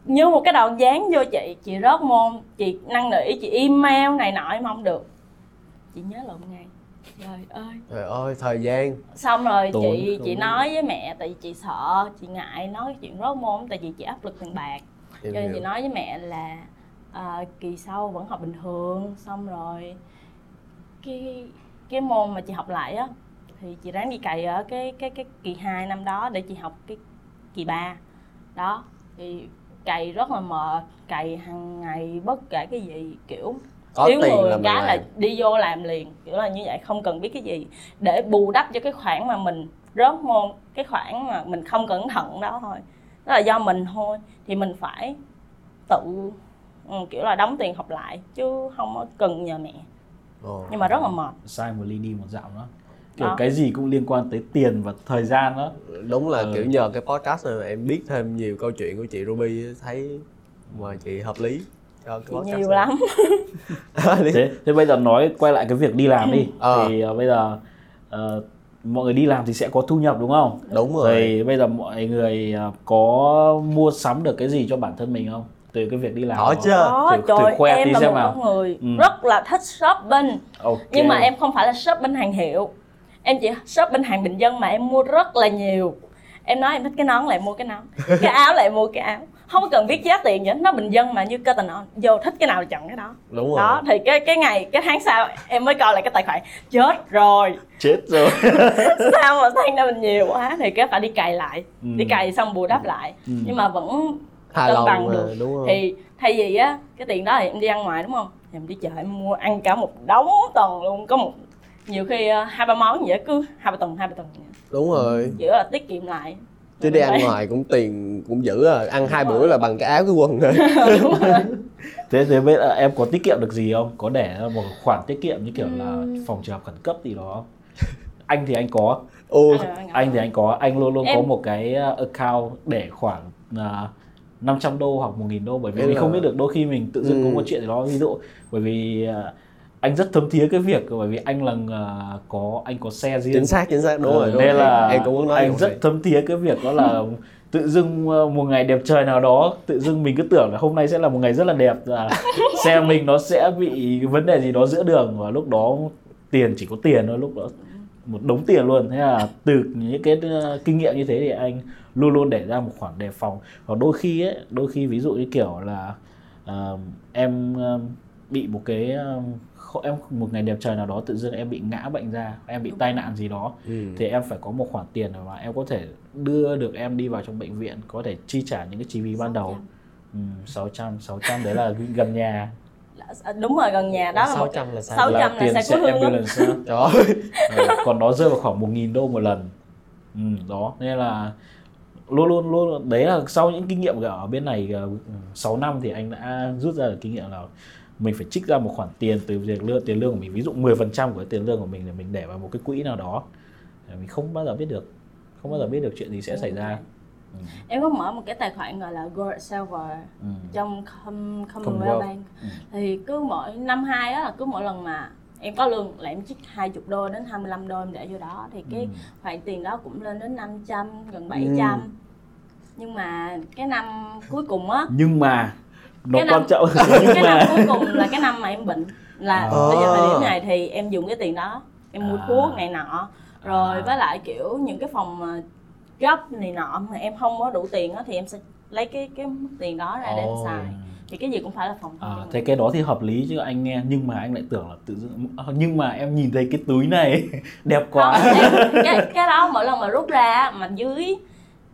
như một cái đầu dán vô chị, chị rớt môn, chị năn nỉ, chị email này nọ em không được. Chị nhớ lộn ngày. Trời ơi. Trời ơi, thời gian. Xong rồi Tụi chị chị nói với mẹ, tại vì chị sợ, chị ngại nói cái chuyện rớt môn, tại vì chị áp lực tiền bạc. Cho nên chị nói với mẹ là à, kỳ sau vẫn học bình thường, xong rồi cái cái môn mà chị học lại á thì chị ráng đi cày ở cái cái cái kỳ hai năm đó để chị học cái kỳ ba. Đó, thì cày rất là mệt, cày hàng ngày bất kể cái gì, kiểu có thiếu tiền người là cái là đi vô làm liền, kiểu là như vậy, không cần biết cái gì để bù đắp cho cái khoản mà mình rớt môn, cái khoản mà mình không cẩn thận đó thôi, đó là do mình thôi, thì mình phải tự kiểu là đóng tiền học lại chứ không cần nhờ mẹ. Oh. Nhưng mà rất là mệt, sai một ly đi một dạo đó. Kiểu đó. Cái gì cũng liên quan tới tiền và thời gian đó. Đúng là ừ. kiểu nhờ cái podcast này em biết thêm nhiều câu chuyện của chị Ruby, thấy mà chị hợp lý cho cái podcast nhiều này. Lắm thế, thế bây giờ nói quay lại cái việc đi làm đi. À. Thì uh, bây giờ uh, mọi người đi làm thì sẽ có thu nhập đúng không? Đúng rồi. Thì bây giờ mọi người uh, có mua sắm được cái gì cho bản thân mình không? Từ cái việc đi làm đó chưa? Đó, thử, trời thử em đi là xem một nào. Người ừ. rất là thích shopping. Okay. Nhưng mà em không phải là shopping hàng hiệu. Em chỉ shopping hàng bình dân mà em mua rất là nhiều. Em nói em thích cái nón lại mua cái nón, cái áo lại mua cái áo, không cần biết giá tiền vậy, nó bình dân mà như cơ tình on, vô thích cái nào là chọn cái đó. Đúng rồi. Đó thì cái cái ngày cái tháng sau em mới coi lại cái tài khoản, chết rồi, chết rồi. Sao mà tháng này mình nhiều quá thì cái phải đi cày lại, ừ. đi cày xong bù đắp lại, ừ. nhưng mà vẫn cân bằng được. Đúng rồi. Thì thay vì á cái tiền đó thì em đi ăn ngoài đúng không? Thì em đi chợ em mua ăn cả một đống tuần luôn, có một nhiều khi hai ba món vậy cứ hai ba tuần hai ba tuần đúng rồi, chỉ là tiết kiệm lại chứ đi ăn phải. Ngoài cũng tiền cũng dữ à, ăn đúng hai rồi. Bữa là bằng cái áo cái quần thôi. Đúng rồi. thế thế biết em có tiết kiệm được gì không, có để một khoản tiết kiệm như kiểu uhm. là phòng trường hợp khẩn cấp gì đó không? Anh thì anh có ừ. anh, anh thì anh có anh luôn luôn em... có một cái account để khoảng uh, năm trăm đô hoặc một nghìn đô, bởi vì đúng mình là... không biết được, đôi khi mình tự dưng uhm. có một chuyện gì đó, ví dụ bởi vì uh, anh rất thấm thía cái việc, bởi vì anh là uh, có anh có xe riêng. Chính xác, chính xác, đúng rồi. Đúng nên rồi. Là em cũng muốn nói anh rất vậy. Thấm thía cái việc đó là tự dưng một ngày đẹp trời nào đó, tự dưng mình cứ tưởng là hôm nay sẽ là một ngày rất là đẹp, là xe mình nó sẽ bị vấn đề gì đó giữa đường, và lúc đó tiền chỉ có tiền thôi, lúc đó một đống tiền luôn. Thế là từ những cái kinh nghiệm như thế thì anh luôn luôn để ra một khoản đề phòng. Và đôi khi ấy, đôi khi ví dụ như kiểu là uh, em uh, bị một cái uh, em một ngày đẹp trời nào đó tự dưng em bị ngã bệnh ra, em bị đúng. Tai nạn gì đó, ừ. thì em phải có một khoản tiền mà em có thể đưa được em đi vào trong bệnh viện, có thể chi trả những cái chi phí ban đầu. Ừ, sáu trăm đấy là gần nhà. Đúng rồi, gần nhà đó. Sáu trăm là sao? Sáu trăm là, là xe cứu thương đó. Ừ, còn nó rơi vào khoảng một nghìn đô một lần. Ừ, đó nên là luôn luôn luôn đấy là sau những kinh nghiệm ở bên này sáu năm thì anh đã rút ra được kinh nghiệm là mình phải trích ra một khoản tiền từ việc lương, tiền lương của mình, ví dụ mười phần trăm của cái tiền lương của mình để mình để vào một cái quỹ nào đó. Mình không bao giờ biết được, không bao giờ biết được chuyện gì sẽ xảy ra. Ừ. Em có mở một cái tài khoản gọi là Gold Silver ừ. trong Commonwealth Bank. Ừ. Thì cứ mỗi năm hai á, cứ mỗi lần mà em có lương là em trích hai mươi đô đến hai mươi lăm đô em để vô đó, thì cái ừ. khoản tiền đó cũng lên đến năm trăm, gần bảy trăm. Ừ. Nhưng mà cái năm cuối cùng á, nhưng mà nó cái quan trọng cái mà. Năm cuối cùng là cái năm mà em bệnh, là bây giờ thời điểm này thì em dùng cái tiền đó em mua à. Thuốc này nọ rồi à. Với lại kiểu những cái phòng gấp này nọ mà em không có đủ tiền đó, thì em sẽ lấy cái cái tiền đó ra để oh. em xài, thì cái gì cũng phải là phòng à, thế cái đó thì hợp lý chứ anh nghe, nhưng mà anh lại tưởng là tự dưng nhưng mà em nhìn thấy cái túi này đẹp quá. Không, em, cái, cái đó mỗi lần mà rút ra mà dưới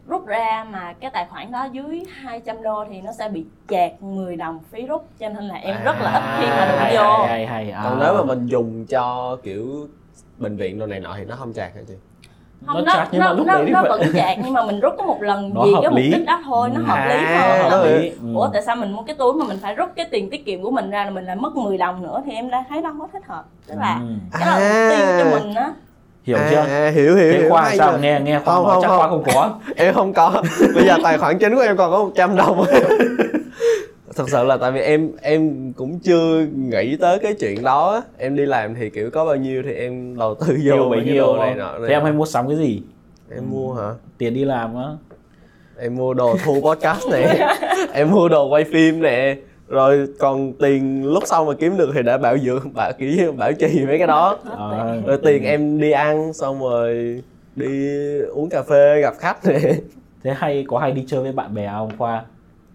rút ra mà cái tài khoản đó dưới hai trăm đô thì nó sẽ bị chẹt mười đồng phí rút, cho nên là em à, rất là ít khi mà đụng vô. Hay, hay, hay. À. Còn nếu mà mình dùng cho kiểu bệnh viện đồ này nọ thì nó không chẹt hả chị? không, nó, nó, nhưng nó, mà lúc nó, nó vẫn chạc nhưng mà mình rút có một lần nó vì cái mục đích đó thôi, nó hợp à, lý thôi. Hợp lý. Ừ. Ủa tại sao mình mua cái túi mà mình phải rút cái tiền tiết kiệm của mình ra là mình lại mất mười đồng nữa, thì em đã thấy nó không có thích hợp. Tức là cái là ưu tiên cho mình á. Hiểu à, chưa? À, hiểu hiểu. Thế Khoa sao giờ... nghe nghe Khoa không, không, chắc không. Khoa không có. Em không có. Bây giờ tài khoản chính của em còn có một trăm đồng. Thật sự là tại vì em em cũng chưa nghĩ tới cái chuyện đó. Em đi làm thì kiểu có bao nhiêu thì em đầu tư vô bấy nhiêu này nọ. Thế em hay mua sắm cái gì? Em ừ. mua hả? Tiền đi làm á. Em mua đồ thu podcast nè. Em mua đồ quay phim nè. Rồi còn tiền lúc sau mà kiếm được thì đã bảo dưỡng, bảo kiểu bảo trì mấy cái đó. À, rồi tiền em đi ăn xong rồi đi uống cà phê gặp khách nè. Thế hay có hay đi chơi với bạn bè không Khoa?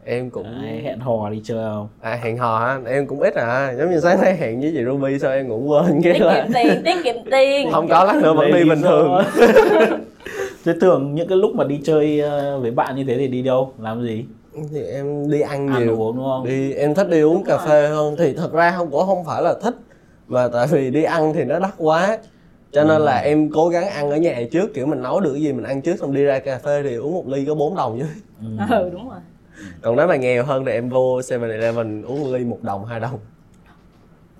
Em cũng à, hẹn hò đi chơi không? À hẹn hò hả? Em cũng ít à, giống như sáng nay hẹn với chị Ruby sao em cũng quên cái là tiết kiệm tiền, tiết kiệm tiền. Không có lát nữa vẫn đi bình thường. Thế tưởng những cái lúc mà đi chơi với bạn như thế thì đi đâu, làm gì? Thì em đi ăn, ăn nhiều uống, đúng không? Đi em thích đi uống đúng cà rồi. Phê hơn thì thật ra không cũng không phải là thích mà tại vì đi ăn thì nó đắt quá cho ừ. nên là em cố gắng ăn ở nhà trước, kiểu mình nấu được cái gì mình ăn trước xong đi ra cà phê thì uống một ly có bốn đồng chứ. Ừ. Ừ đúng rồi. Còn nếu mà nghèo hơn thì em vô seven eleven uống một ly một đồng hai đồng.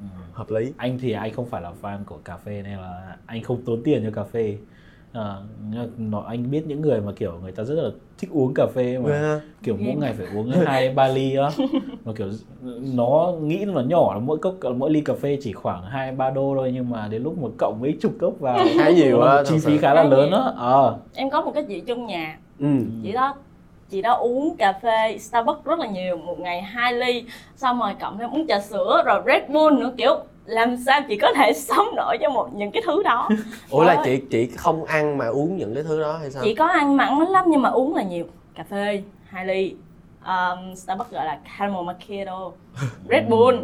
Ừ. Hợp lý. Anh thì anh không phải là fan của cà phê nên là anh không tốn tiền cho cà phê. À, nó, anh biết những người mà kiểu người ta rất là thích uống cà phê mà yeah. kiểu mỗi ngày phải uống hai ba ly á, mà kiểu nó nghĩ nó nhỏ là mỗi cốc mỗi ly cà phê chỉ khoảng hai ba đô thôi, nhưng mà đến lúc một cộng mấy chục cốc vào khá nhiều á, chi phí khá là hay lớn á. À. Em có một cái chị trong nhà, ừ. chị đó chị đó uống cà phê Starbucks rất là nhiều, một ngày hai ly, xong rồi cộng thêm uống trà sữa rồi Red Bull nữa, kiểu làm sao chị có thể sống nổi cho một những cái thứ đó. Ủa là chị chị không ăn mà uống những cái thứ đó hay sao? Chị có ăn mặn lắm nhưng mà uống là nhiều. Cà phê hai ly, um, Starbucks gọi là caramel macchiato, Red Bull,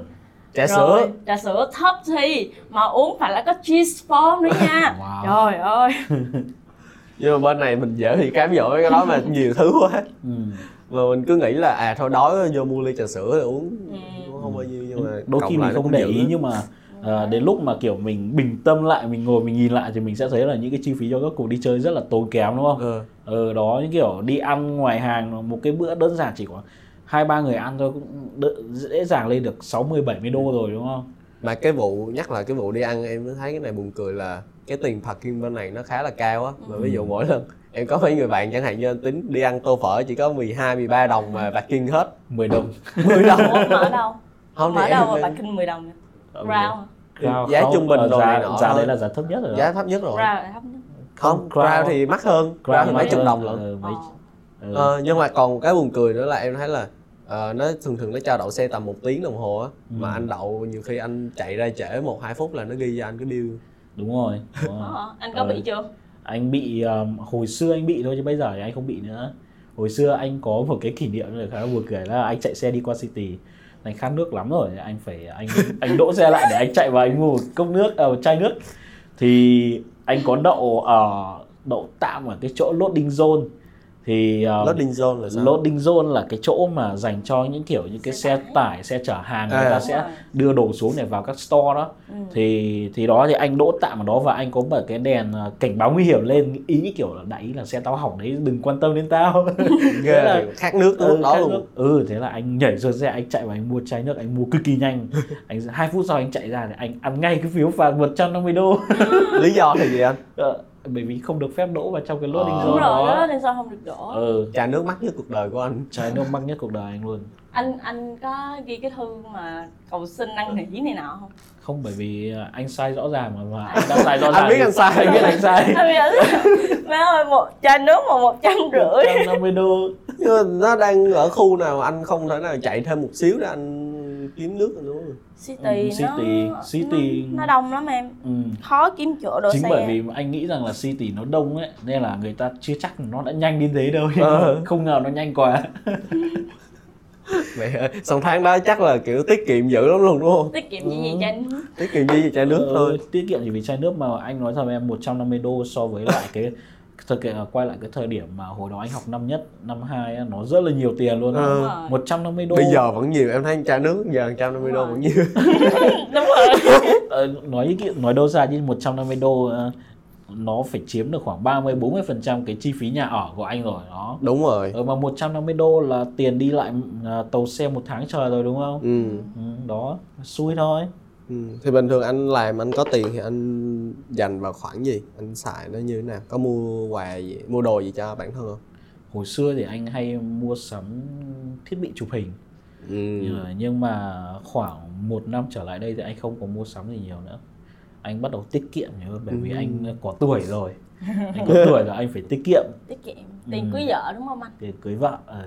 trà sữa, trà sữa Top Tea mà uống phải là có cheese foam nữa nha. Wow. Trời ơi. Nhưng mà bên này mình dễ thì cám dỗ cái đó mà nhiều thứ quá. Ừ. Mà mình cứ nghĩ là à thôi đói vô mua ly trà sữa rồi uống. Ừ. Không bao nhiêu nhưng mà đôi khi mình không để ý, nhưng mà à, đến lúc mà kiểu mình bình tâm lại, mình ngồi mình nhìn lại thì mình sẽ thấy là những cái chi phí cho các cuộc đi chơi rất là tốn kém, đúng không? Ừ. Ờ đó, những kiểu đi ăn ngoài hàng một cái bữa đơn giản chỉ có hai ba người ăn thôi cũng dễ dàng lên được sáu mươi bảy mươi đô rồi, đúng không? Mà cái vụ nhắc lại cái vụ đi ăn em thấy cái này buồn cười là cái tiền parking bên này nó khá là cao á. Mà ví dụ mỗi lần em có mấy người bạn chẳng hạn như anh Tiến đi ăn tô phở chỉ có mười hai mười ba đồng mà parking hết mười đồng. mười đồng. Mở đâu? Không, mở đâu mà parking mười đồng. Crown. Crown. Giá không, trung bình rồi này nọ. Giá đây là giá thấp nhất rồi. Giá thấp nhất rồi. Crown là thấp nhất. Không, Crown thì mắc hơn, Crown thì mấy chục đồng lận. Ờ nhưng mà còn cái buồn cười nữa là em thấy là Uh, nó thường thường nó cho đậu xe tầm một tiếng đồng hồ á, ừ. mà anh đậu nhiều khi anh chạy ra trễ một hai phút là nó ghi cho anh cái bill. Đúng rồi. Đúng rồi. Ờ, anh có ờ, bị chưa? Anh bị um, hồi xưa anh bị thôi chứ bây giờ thì anh không bị nữa. Hồi xưa anh có một cái kỷ niệm khá là buồn cười là anh chạy xe đi qua city, anh khát nước lắm rồi, anh phải anh anh đỗ xe lại để anh chạy vào anh mua một cốc nước, à, một chai nước. Thì anh có đậu ở uh, đậu tạm ở cái chỗ loading zone. Thì um, loading zone là sao? Loading zone là cái chỗ mà dành cho những kiểu những cái xe, xe tải, xe chở hàng à, người ta sẽ rồi. Đưa đồ xuống để vào các store đó. Ừ. Thì thì đó thì anh đỗ tạm ở đó và anh có mở cái đèn cảnh báo nguy hiểm lên, ý như kiểu là đại ý là xe tao hỏng đấy, đừng quan tâm đến tao. Thế là khát nước ừ, đó khát luôn. Nước. Ừ thế là anh nhảy xuống xe, anh chạy và anh mua chai nước, anh mua cực kỳ nhanh. Anh hai phút sau anh chạy ra thì anh ăn ngay cái phiếu phạt một trăm năm mươi đô. Lý do là gì anh? Bởi vì không được phép đỗ vào trong cái loading zone. Đúng rồi đó, nên sao không được đổ. Ừ. Trà nước mắc nhất cuộc đời của anh. Trà nước mắc nhất cuộc đời anh luôn. Anh anh có ghi cái thư mà cầu xin ăn nỉ này nọ không? Không, bởi vì anh sai rõ ràng mà, mà anh đã sai rõ ràng. Anh biết anh sai, anh biết anh sai. Má ơi, một trà nước mà một trăm rưỡi. một trăm năm mươi đô. Nhưng mà nó đang ở khu nào mà anh không thể nào chạy thêm một xíu để anh kiếm nước rồi đúng không? City, ừ, city, nó, city nó, nó đông lắm em. Ừ. Khó kiếm chỗ đỗ xe. Chính bởi vì anh nghĩ rằng là city nó đông ấy nên là người ta chưa chắc nó đã nhanh đến thế đâu. Ờ. Không ngờ nó nhanh quá. Mẹ ơi, xong tháng đó chắc là kiểu tiết kiệm dữ lắm luôn đúng không? Tiết kiệm gì vậy chai nước? Tiết kiệm gì vậy chai nước thôi. Ừ, tiết kiệm chỉ vì chai nước mà anh nói rằng em một trăm năm mươi đô so với lại cái thời kể quay lại cái thời điểm mà hồi đó anh học năm nhất, năm hai á, nó rất là nhiều tiền luôn. À, một trăm năm mươi đô. Bây giờ vẫn nhiều, em thấy chai nước giờ một trăm năm mươi đô vẫn nhiều. Đúng rồi. Nói nói đâu ra chứ một trăm năm mươi đô nó phải chiếm được khoảng ba mươi đến bốn mươi phần trăm cái chi phí nhà ở của anh rồi đó. Đúng rồi. Ờ, mà một trăm năm mươi đô là tiền đi lại tàu xe một tháng trời rồi đúng không? Ừ. Ừ đó, xui thôi. Ừ. Thì bình thường anh làm anh có tiền thì anh dành vào khoản gì? Anh xài nó như thế nào? Có mua quà gì, mua đồ gì cho bản thân không? Hồi xưa thì anh hay mua sắm thiết bị chụp hình. Ừ. Nhưng mà khoảng một năm trở lại đây thì anh không có mua sắm gì nhiều nữa. Anh bắt đầu tiết kiệm nhiều hơn bởi vì ừ. anh có tuổi rồi. Anh có tuổi là anh phải tiết kiệm. Tiết kiệm, tiền ừ. cưới vợ đúng không anh? Tiền cưới vợ. À,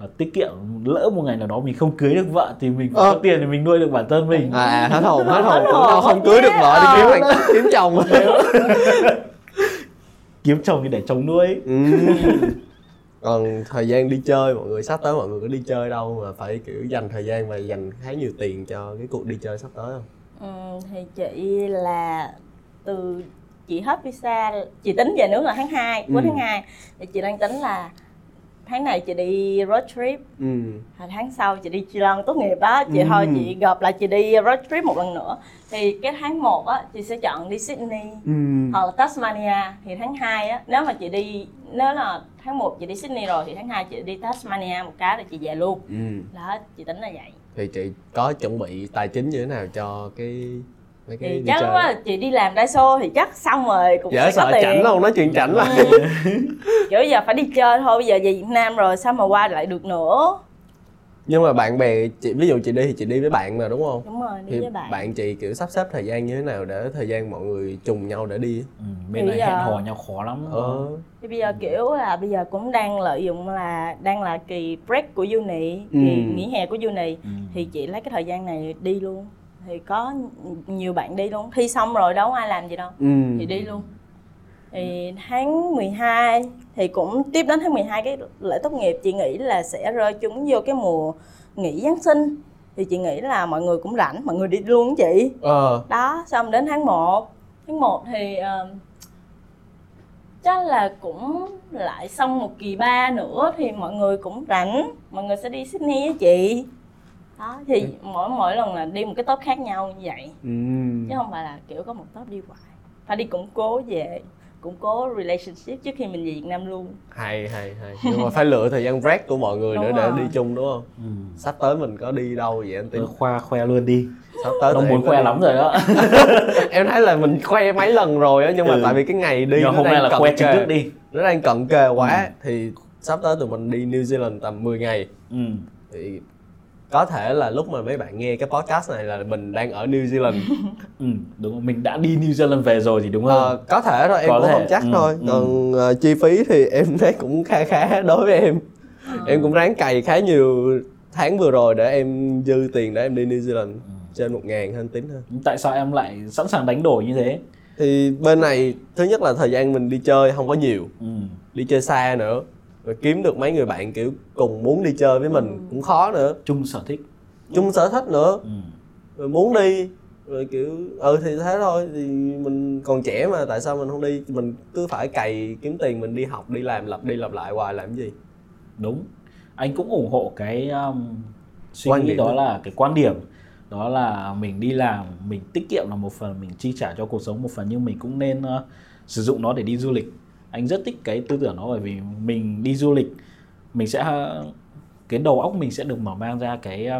à. Tiết kiệm, lỡ một ngày nào đó mình không cưới được vợ thì mình phải ờ. có tiền để mình nuôi được bản thân mình. À, hết hồn, hết hồn. Tao không cưới được vợ thì kiếm bạn kiếm chồng. Kiếm chồng thì để chồng nuôi. Ừ. Còn thời gian đi chơi, mọi người sắp tới mọi người có đi chơi đâu mà phải kiểu dành thời gian và dành khá nhiều tiền cho cái cuộc đi chơi sắp tới không? Ừ, thì chị là từ chị hết visa, chị tính về nước là tháng hai, cuối ừ. tháng hai. Thì chị đang tính là tháng này chị đi road trip, ừ. tháng sau chị đi Geelong tốt nghiệp đó, chị ừ. thôi chị gộp lại chị đi road trip một lần nữa. Thì cái tháng một á, chị sẽ chọn đi Sydney ừ. hoặc Tasmania. Thì tháng hai á, nếu mà chị đi, nếu là tháng một chị đi Sydney rồi thì tháng hai chị đi Tasmania một cái rồi chị về luôn. Ừ. Đó, chị tính là vậy. Thì chị có chuẩn bị tài chính như thế nào cho cái mấy cái thì chắc quá chị đi làm Daiso thì chắc xong rồi cũng dễ sẽ sợ có tiền. Chảnh luôn, nói chuyện chảnh lắm. Kiểu giờ phải đi chơi thôi, bây giờ về Việt Nam rồi sao mà qua lại được nữa. Nhưng mà bạn bè chị, ví dụ chị đi thì chị đi với bạn mà đúng không? Đúng rồi, đi thì với bạn. Bạn chị kiểu sắp xếp thời gian như thế nào để thời gian mọi người trùng nhau để đi? Ừ, bên này giờ... hẹn hò nhau khó lắm. Ờ. Thì bây giờ kiểu là bây giờ cũng đang lợi dụng là đang là kỳ break của uni, kỳ ừ. nghỉ hè của uni ừ. thì chị lấy cái thời gian này đi luôn. Thì có nhiều bạn đi luôn, thi xong rồi đâu ai làm gì đâu. Ừ. Thì đi luôn. Thì tháng mười hai thì cũng tiếp đến tháng mười hai cái lễ tốt nghiệp, chị nghĩ là sẽ rơi chúng vô cái mùa nghỉ Giáng sinh. Thì chị nghĩ là mọi người cũng rảnh, mọi người đi luôn chị. Ờ. Đó, xong đến tháng một. Tháng một thì uh, chắc là cũng lại xong một kỳ ba nữa thì mọi người cũng rảnh, mọi người sẽ đi Sydney với chị. Đó, thì mỗi mỗi lần là đi một cái top khác nhau như vậy. Ừ. Chứ không phải là kiểu có một top đi hoài. Phải đi củng cố về, củng cố relationship trước khi mình về Việt Nam luôn. Hay, hay, hay. Nhưng mà phải lựa thời gian break của mọi người nữa để đi chung đúng không? Ừ. Sắp tới mình có đi đâu vậy anh Tiến? Khoa khoe luôn đi. Sắp tới nó muốn khoe đi. Lắm rồi đó. Em thấy là mình khoe mấy lần rồi á, nhưng mà ừ. tại vì cái ngày đi nó hôm nay là khoe trước đi. Nó đang cận kề quá. Ừ. Thì sắp tới tụi mình đi New Zealand tầm mười ngày. Ừ. Thì có thể là lúc mà mấy bạn nghe cái podcast này là mình đang ở New Zealand. Ừ, đúng rồi. Mình đã đi New Zealand về rồi thì đúng không? À, có thể thôi, em có cũng thể. Không chắc ừ, thôi. Còn ừ. uh, chi phí thì em thấy cũng khá khá đối với em. Ừ. Em cũng ráng cày khá nhiều tháng vừa rồi để em dư tiền để em đi New Zealand. Ừ. Trên một ngàn hơn tính hơn. Tại sao em lại sẵn sàng đánh đổi như thế? Thì bên này, thứ nhất là thời gian mình đi chơi không có nhiều. Ừ. Đi chơi xa nữa. Rồi kiếm được mấy người bạn kiểu cùng muốn đi chơi với mình ừ. cũng khó nữa. Chung sở thích. Chung sở thích nữa. Ừ. Rồi muốn đi. Rồi kiểu, ừ thì thế thôi. Thì mình còn trẻ mà, tại sao mình không đi? Mình cứ phải cày kiếm tiền, mình đi học, đi làm, lặp đi lặp lại hoài làm gì. Đúng. Anh cũng ủng hộ cái um, suy nghĩ đó, đó là cái quan điểm. Đó là mình đi làm, mình tiết kiệm là một phần, mình chi trả cho cuộc sống một phần. Nhưng mình cũng nên uh, sử dụng nó để đi du lịch. Anh rất thích cái tư tưởng đó bởi vì mình đi du lịch mình sẽ cái đầu óc mình sẽ được mở mang ra, cái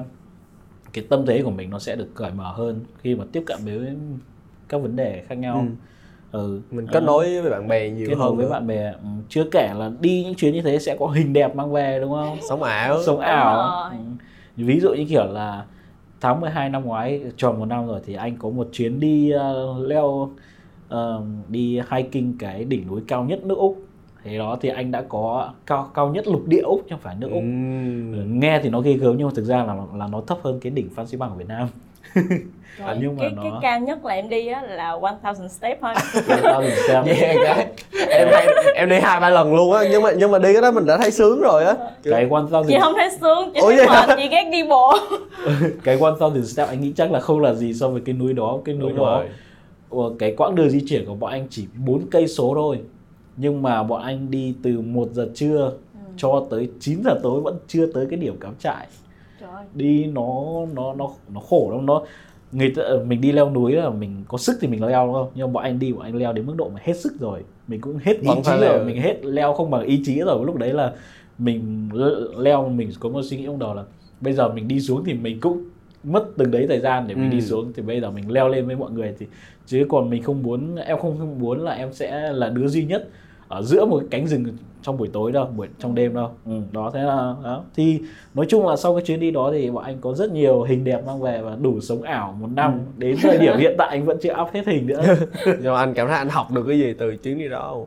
cái tâm thế của mình nó sẽ được cởi mở hơn khi mà tiếp cận với các vấn đề khác nhau. Ừ. Ừ. Mình kết nối với bạn bè nhiều kết hơn với nữa. Bạn bè, chưa kể là đi những chuyến như thế sẽ có hình đẹp mang về đúng không? Sống ảo, sống ảo. Ừ. Ví dụ như kiểu là tháng mười hai năm ngoái, tròn một năm rồi thì anh có một chuyến đi uh, leo Uh, đi hiking cái đỉnh núi cao nhất nước Úc. Thế đó thì anh đã có cao cao nhất lục địa Úc chứ không phải nước Úc. Mm. Nghe thì nó ghê gớm nhưng mà thực ra là là nó thấp hơn cái đỉnh Fansipan của Việt Nam. Rồi, nhưng mà cái, nó... cái cao nhất là em đi á là một nghìn step thôi. một nghìn step. Yeah, cái, em em đi hai ba lần luôn á, nhưng mà nhưng mà đi cái đó mình đã thấy sướng rồi á. Cái một nghìn. Chị không thấy sướng, chị thấy mệt, chị ghét đi bộ. Cái một nghìn step anh nghĩ chắc là không là gì so với cái núi đó, cái núi Đúng đó. Rồi. Cái quãng đường di chuyển của bọn anh chỉ bốn cây số thôi. Nhưng mà bọn anh đi từ một giờ trưa ừ. cho tới chín giờ tối vẫn chưa tới cái điểm cắm trại. Trời ơi. Đi nó nó nó nó khổ lắm, nó người ta, mình đi leo núi là mình có sức thì mình leo đúng không, nhưng mà bọn anh đi bọn anh leo đến mức độ mà hết sức rồi, mình cũng hết ý chí rồi, mình hết leo không bằng ý chí rồi. Lúc đấy là mình leo mình có một suy nghĩ trong đầu là bây giờ mình đi xuống thì mình cũng mất từng đấy thời gian để mình ừ. đi xuống, thì bây giờ mình leo lên với mọi người thì chứ còn mình không muốn, em không, không muốn là em sẽ là đứa duy nhất ở giữa một cái cánh rừng trong buổi tối đâu, buổi trong đêm đâu. Ừ. Đó, thế là đó. Thì nói chung là sau cái chuyến đi đó thì bọn anh có rất nhiều hình đẹp mang về và đủ sống ảo một năm. Ừ. Đến thời điểm hiện tại anh vẫn chưa up hết hình nữa. Nhưng mà anh cảm thấy anh học được cái gì từ chuyến đi đó không?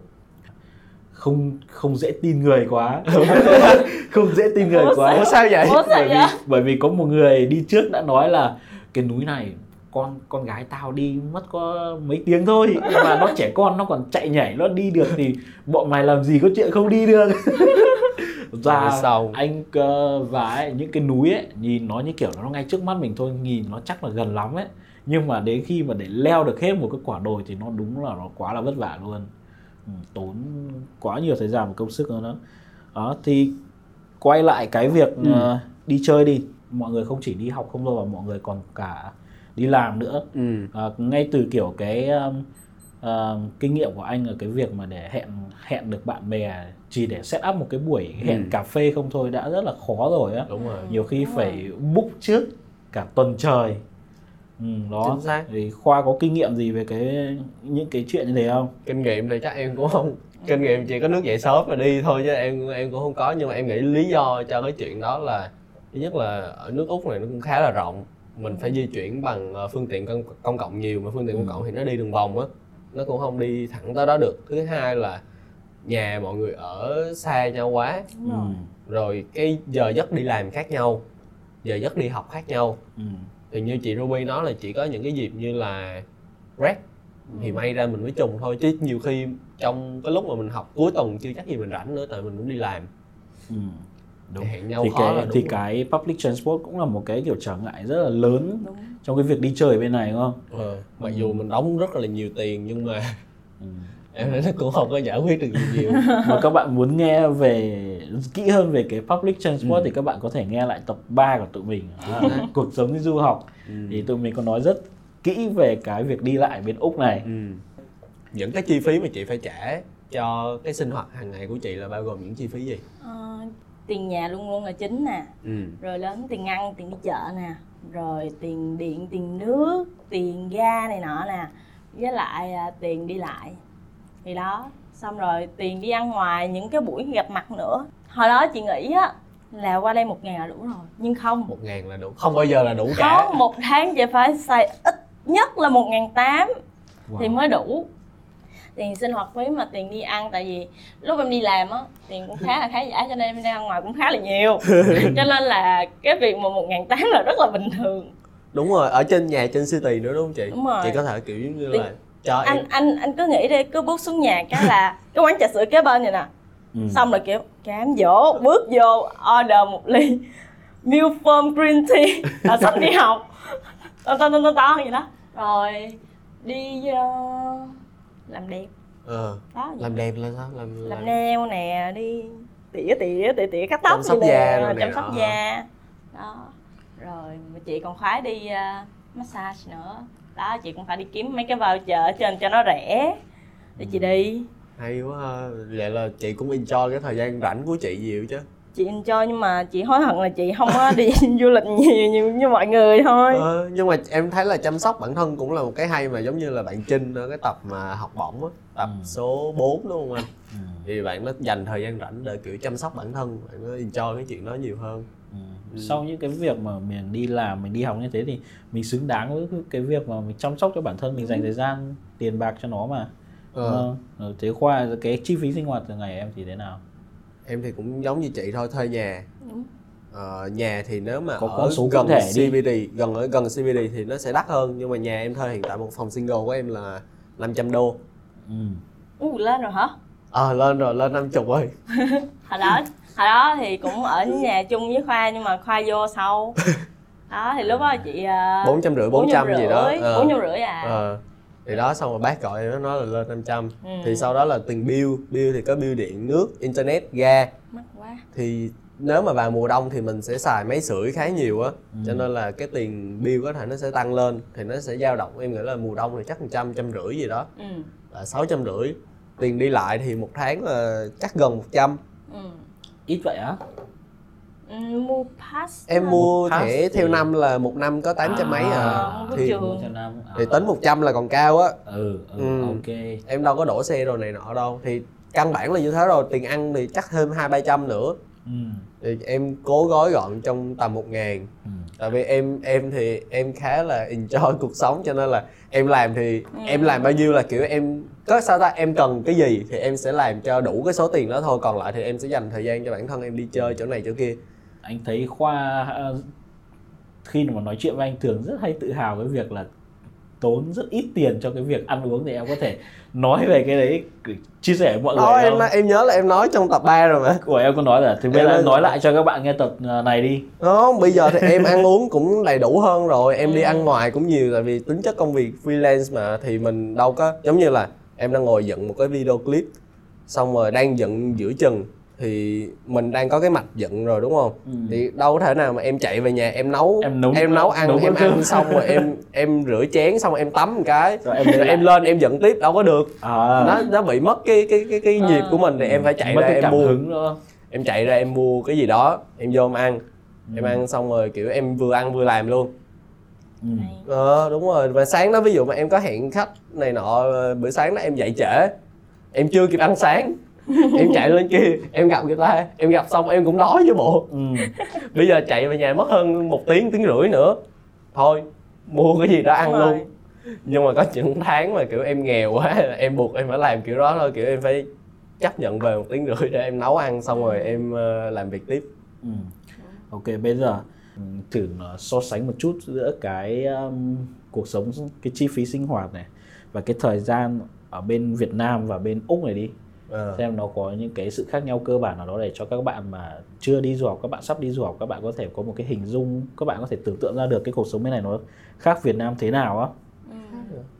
Không, không dễ tin người quá. Không dễ tin người Ủa quá. Sao, sao vậy? Ủa bởi, vì, bởi vì có một người đi trước đã nói là cái núi này con con gái tao đi mất có mấy tiếng thôi mà nó trẻ con, nó còn chạy nhảy, nó đi được thì bọn mày làm gì có chuyện không đi được. Và anh và ấy, những cái núi ấy nhìn nó như kiểu nó ngay trước mắt mình thôi, nhìn nó chắc là gần lắm ấy, nhưng mà đến khi mà để leo được hết một cái quả đồi thì nó đúng là nó quá là vất vả luôn, tốn quá nhiều thời gian và công sức hơn đó. Đó thì quay lại cái việc ừ. uh, đi chơi đi, mọi người không chỉ đi học không đâu mà mọi người còn cả đi làm nữa. Ừ. À, ngay từ kiểu cái um, uh, kinh nghiệm của anh là cái việc mà để hẹn hẹn được bạn bè chỉ để set up một cái buổi hẹn ừ. cà phê không thôi đã rất là khó rồi á. Đúng rồi. Nhiều khi Đúng phải rồi. book trước cả tuần trời. Ừ, đó. Thì Khoa có kinh nghiệm gì về cái những cái chuyện như thế không? Kinh nghiệm thì chắc em cũng không. Kinh nghiệm chỉ có nước dậy sớm mà đi thôi chứ em em cũng không có, nhưng mà em nghĩ lý do cho cái chuyện đó là thứ nhất là ở nước Úc này nó cũng khá là rộng. Mình phải di chuyển bằng phương tiện công cộng nhiều, mà phương tiện công cộng thì nó đi đường vòng á, nó cũng không đi thẳng tới đó được. Thứ hai là nhà mọi người ở xa nhau quá, ừ. rồi cái giờ giấc đi làm khác nhau, giờ giấc đi học khác nhau. Ừ. Thì như chị Ruby nói là chỉ có những cái dịp như là break ừ. thì may ra mình mới trùng thôi, chứ nhiều khi trong cái lúc mà mình học cuối tuần chưa chắc gì mình rảnh nữa, tại mình cũng đi làm. Ừ. Đúng. Hẹn nhau thì cái, thì cái public transport cũng là một cái kiểu trở ngại rất là lớn đúng. trong cái việc đi chơi ở bên này đúng không? Ừ. Mặc ừ. dù mình đóng rất là nhiều tiền nhưng mà ừ. em thấy nó cũng không có giải quyết được nhiều. Mà các bạn muốn nghe về kỹ hơn về cái public transport ừ. thì các bạn có thể nghe lại tập ba của tụi mình à, cuộc sống đi du học. Ừ. Thì tụi mình có nói rất kỹ về cái việc đi lại bên Úc này. Ừ. Những cái chi phí mà chị phải trả cho cái sinh hoạt hàng ngày của chị là bao gồm những chi phí gì? À... Tiền nhà luôn luôn là chính nè, ừ. rồi lớn tiền ăn, tiền đi chợ nè, rồi tiền điện, tiền nước, tiền ga này nọ nè, với lại à, tiền đi lại. Thì đó, xong rồi tiền đi ăn ngoài, những cái buổi gặp mặt nữa. Hồi đó chị nghĩ á, là qua đây một ngàn là đủ rồi, nhưng không. Một ngàn là đủ, không bao giờ là đủ cả. Không, một tháng chị phải xài ít nhất là một ngàn tám thì mới đủ. Tiền sinh hoạt phí mà tiền đi ăn, tại vì lúc em đi làm á tiền cũng khá là khá giả cho nên em đi ăn ngoài cũng khá là nhiều, cho nên là cái việc mà một ngàn tám là rất là bình thường. Đúng rồi, ở trên nhà trên city nữa đúng không chị? Đúng rồi. Chị có thể kiểu như là cho anh em... anh anh cứ nghĩ đi, cứ bước xuống nhà cái là cái quán trà sữa kế bên này nè, ừ. xong rồi kiểu cám dỗ bước vô order một ly Milk Farm Green Tea là sắp đi học to to to to vậy đó, rồi đi uh... làm đẹp, ờ, đó, làm đẹp là sao? Làm, làm, làm nail nè, đi tỉa tỉa tỉa tỉa cắt tóc, chăm sóc da, rồi chăm sóc da, đó, rồi chị còn khoái đi uh, massage nữa, đó chị cũng phải đi kiếm mấy cái voucher trên cho nó rẻ để ừ. chị đi. Hay quá ha. Vậy là chị cũng enjoy cái thời gian rảnh của chị nhiều chứ? Chị enjoy nhưng mà chị hối hận là chị không có đi du lịch nhiều như, như mọi người thôi. Ờ, nhưng mà em thấy là chăm sóc bản thân cũng là một cái hay, mà giống như là bạn Trinh ở cái tập mà học bổng á, tập ừ. số bốn đúng không anh? Ừ. Thì bạn nó dành thời gian rảnh để kiểu chăm sóc bản thân, bạn nó enjoy cái chuyện đó nhiều hơn. Ừ. Ừ. Sau những cái việc mà mình đi làm, mình đi học như thế thì mình xứng đáng với cái việc mà mình chăm sóc cho bản thân, mình dành thời gian, tiền bạc cho nó mà. Ừ. Ừ. Thế Khoa, cái chi phí sinh hoạt từ ngày em thì thế nào? Em thì cũng giống như chị thôi, thuê nhà. Ờ, nhà thì nếu mà có, ở có số gần xê bê đê đi. gần ở gần xê bê đê thì nó sẽ đắt hơn, nhưng mà nhà em thuê hiện tại một phòng single của em là năm trăm đô. Ừ. Ủa, lên rồi hả? Ờ à, lên rồi, lên năm mươi ơi. hồi đó hồi đó thì cũng ở nhà chung với Khoa nhưng mà Khoa vô sau. Đó thì lúc đó chị bốn trăm rưỡi, bốn trăm gì đó. bốn trăm rưỡi à. Ờ. Thì đó, xong rồi bác gọi nó nói là lên năm trăm. Ừ. Thì sau đó là tiền bill, bill thì có bill điện, nước, internet, ga. Mắc quá. Thì nếu mà vào mùa đông thì mình sẽ xài máy sưởi khá nhiều á, ừ. cho nên là cái tiền bill có thể nó sẽ tăng lên, thì nó sẽ dao động, em nghĩ là mùa đông thì chắc trăm trăm rưỡi gì đó, ừ. là sáu trăm rưỡi. Tiền đi lại thì một tháng là chắc gần một trăm. Ừ. Ít vậy hả? Ừ, mua pass em mua pass thẻ thì... theo năm là một năm có tám trăm à, mấy à, thì, à, thì tính một trăm là còn cao á. Ừ, ừ, ừ, ok. Em đâu có đổ xe rồi này nọ đâu, thì căn bản là như thế rồi. Tiền ăn thì chắc thêm hai ba trăm nữa. Ừ. Thì em cố gói gọn trong tầm một ngàn, ừ. tại vì em em thì em khá là enjoy cuộc sống, cho nên là em làm thì ừ. em làm bao nhiêu là kiểu em có sao ta, em cần cái gì thì em sẽ làm cho đủ cái số tiền đó thôi, còn lại thì em sẽ dành thời gian cho bản thân em đi chơi chỗ này chỗ kia. Anh thấy Khoa khi mà nói chuyện với anh thường rất hay tự hào cái việc là tốn rất ít tiền cho cái việc ăn uống, thì em có thể nói về cái đấy, chia sẻ với mọi đó, người em, không? Em nhớ là em nói trong tập ba rồi mà. Ủa, em có nói rồi, thì bây giờ nói lại cho các bạn nghe tập này đi. Không, bây giờ thì em ăn uống cũng đầy đủ hơn rồi, em đi ăn ngoài cũng nhiều, tại vì tính chất công việc freelance mà, thì mình đâu có, giống như là em đang ngồi dựng một cái video clip, xong rồi đang dựng giữa chừng, thì mình đang có cái mạch dựng rồi đúng không? Ừ. Thì đâu có thể nào mà em chạy về nhà em nấu em, nấu, em nấu ăn nấu em ăn cơm. Xong rồi em em rửa chén, xong rồi em tắm một cái rồi em, em lên em dựng tiếp, đâu có được. À. Nó nó bị mất cái cái cái cái nhịp à. của mình, thì em phải chạy mất ra em mua. Em chạy ra em mua cái gì đó, em vô em ăn. Ừ. Em ăn xong rồi kiểu em vừa ăn vừa làm luôn. Ờ ừ. à, đúng rồi, và sáng đó ví dụ mà em có hẹn khách này nọ, bữa sáng đó em dậy trễ. Em chưa kịp ăn sáng. Em chạy lên kia, em gặp người ta, em gặp xong em cũng đói với bộ. Ừ. Bây giờ chạy về nhà mất hơn một tiếng, tiếng rưỡi nữa. Thôi, mua cái gì đó ăn luôn. Nhưng mà có những tháng mà kiểu em nghèo quá, em buộc em phải làm kiểu đó thôi. Kiểu em phải chấp nhận về một tiếng rưỡi để em nấu ăn xong rồi em làm việc tiếp. Ừ. Ok, bây giờ thử so sánh một chút giữa cái um, cuộc sống, cái chi phí sinh hoạt này và cái thời gian ở bên Việt Nam và bên Úc này đi. À. Xem nó có những cái sự khác nhau cơ bản nào đó để cho các bạn mà chưa đi du học, các bạn sắp đi du học, các bạn có thể có một cái hình dung, các bạn có thể tưởng tượng ra được cái cuộc sống bên này nó khác Việt Nam thế nào á.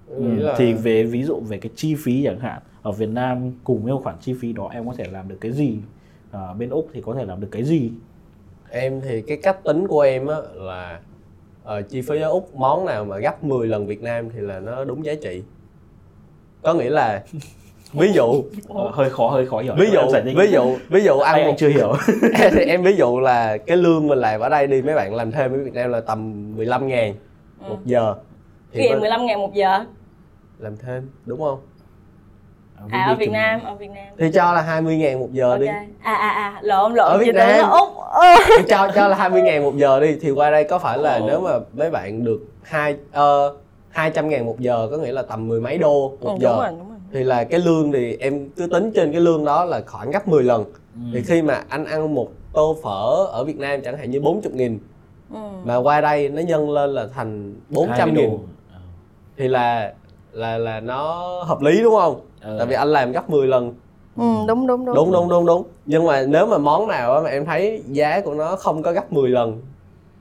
Ừ. Ừ. Là... thì về ví dụ về cái chi phí chẳng hạn, ở Việt Nam cùng với khoản chi phí đó em có thể làm được cái gì, à, bên Úc thì có thể làm được cái gì? Em thì cái cách tính của em á là à, chi phí ở Úc món nào mà gấp mười lần Việt Nam thì là nó đúng giá trị. Có nghĩa là ví dụ ờ, hơi khó hơi khó hiểu ví dụ ví dụ ví dụ ăn một chưa hiểu em, em ví dụ là cái lương mình làm ở đây đi, mấy bạn làm thêm ở Việt Nam là tầm mười lăm ngàn ừ. một giờ thì mười lăm ngàn một giờ làm thêm đúng không? À, ở Việt Nam ở Việt Nam thì cho là hai mươi ngàn một giờ okay. đi à à à lộn lộn ở Việt Nam là Úc thì cho cho là hai mươi ngàn một giờ đi, thì qua đây có phải là ừ. nếu mà mấy bạn được hai uh, hai trăm ngàn một giờ có nghĩa là tầm mười mấy đô một ừ, giờ đúng rồi, đúng rồi. Thì là cái lương thì em cứ tính trên cái lương đó là khoảng gấp mười lần. Ừ. Thì khi mà anh ăn một tô phở ở Việt Nam chẳng hạn như bốn mươi nghìn ừ. mà qua đây nó nhân lên là thành bốn trăm nghìn thì là là là nó hợp lý đúng không? Ừ. Tại vì anh làm gấp mười lần. Ừ, đúng đúng đúng. Đúng đúng đúng đúng. Nhưng mà nếu mà món nào mà em thấy giá của nó không có gấp mười lần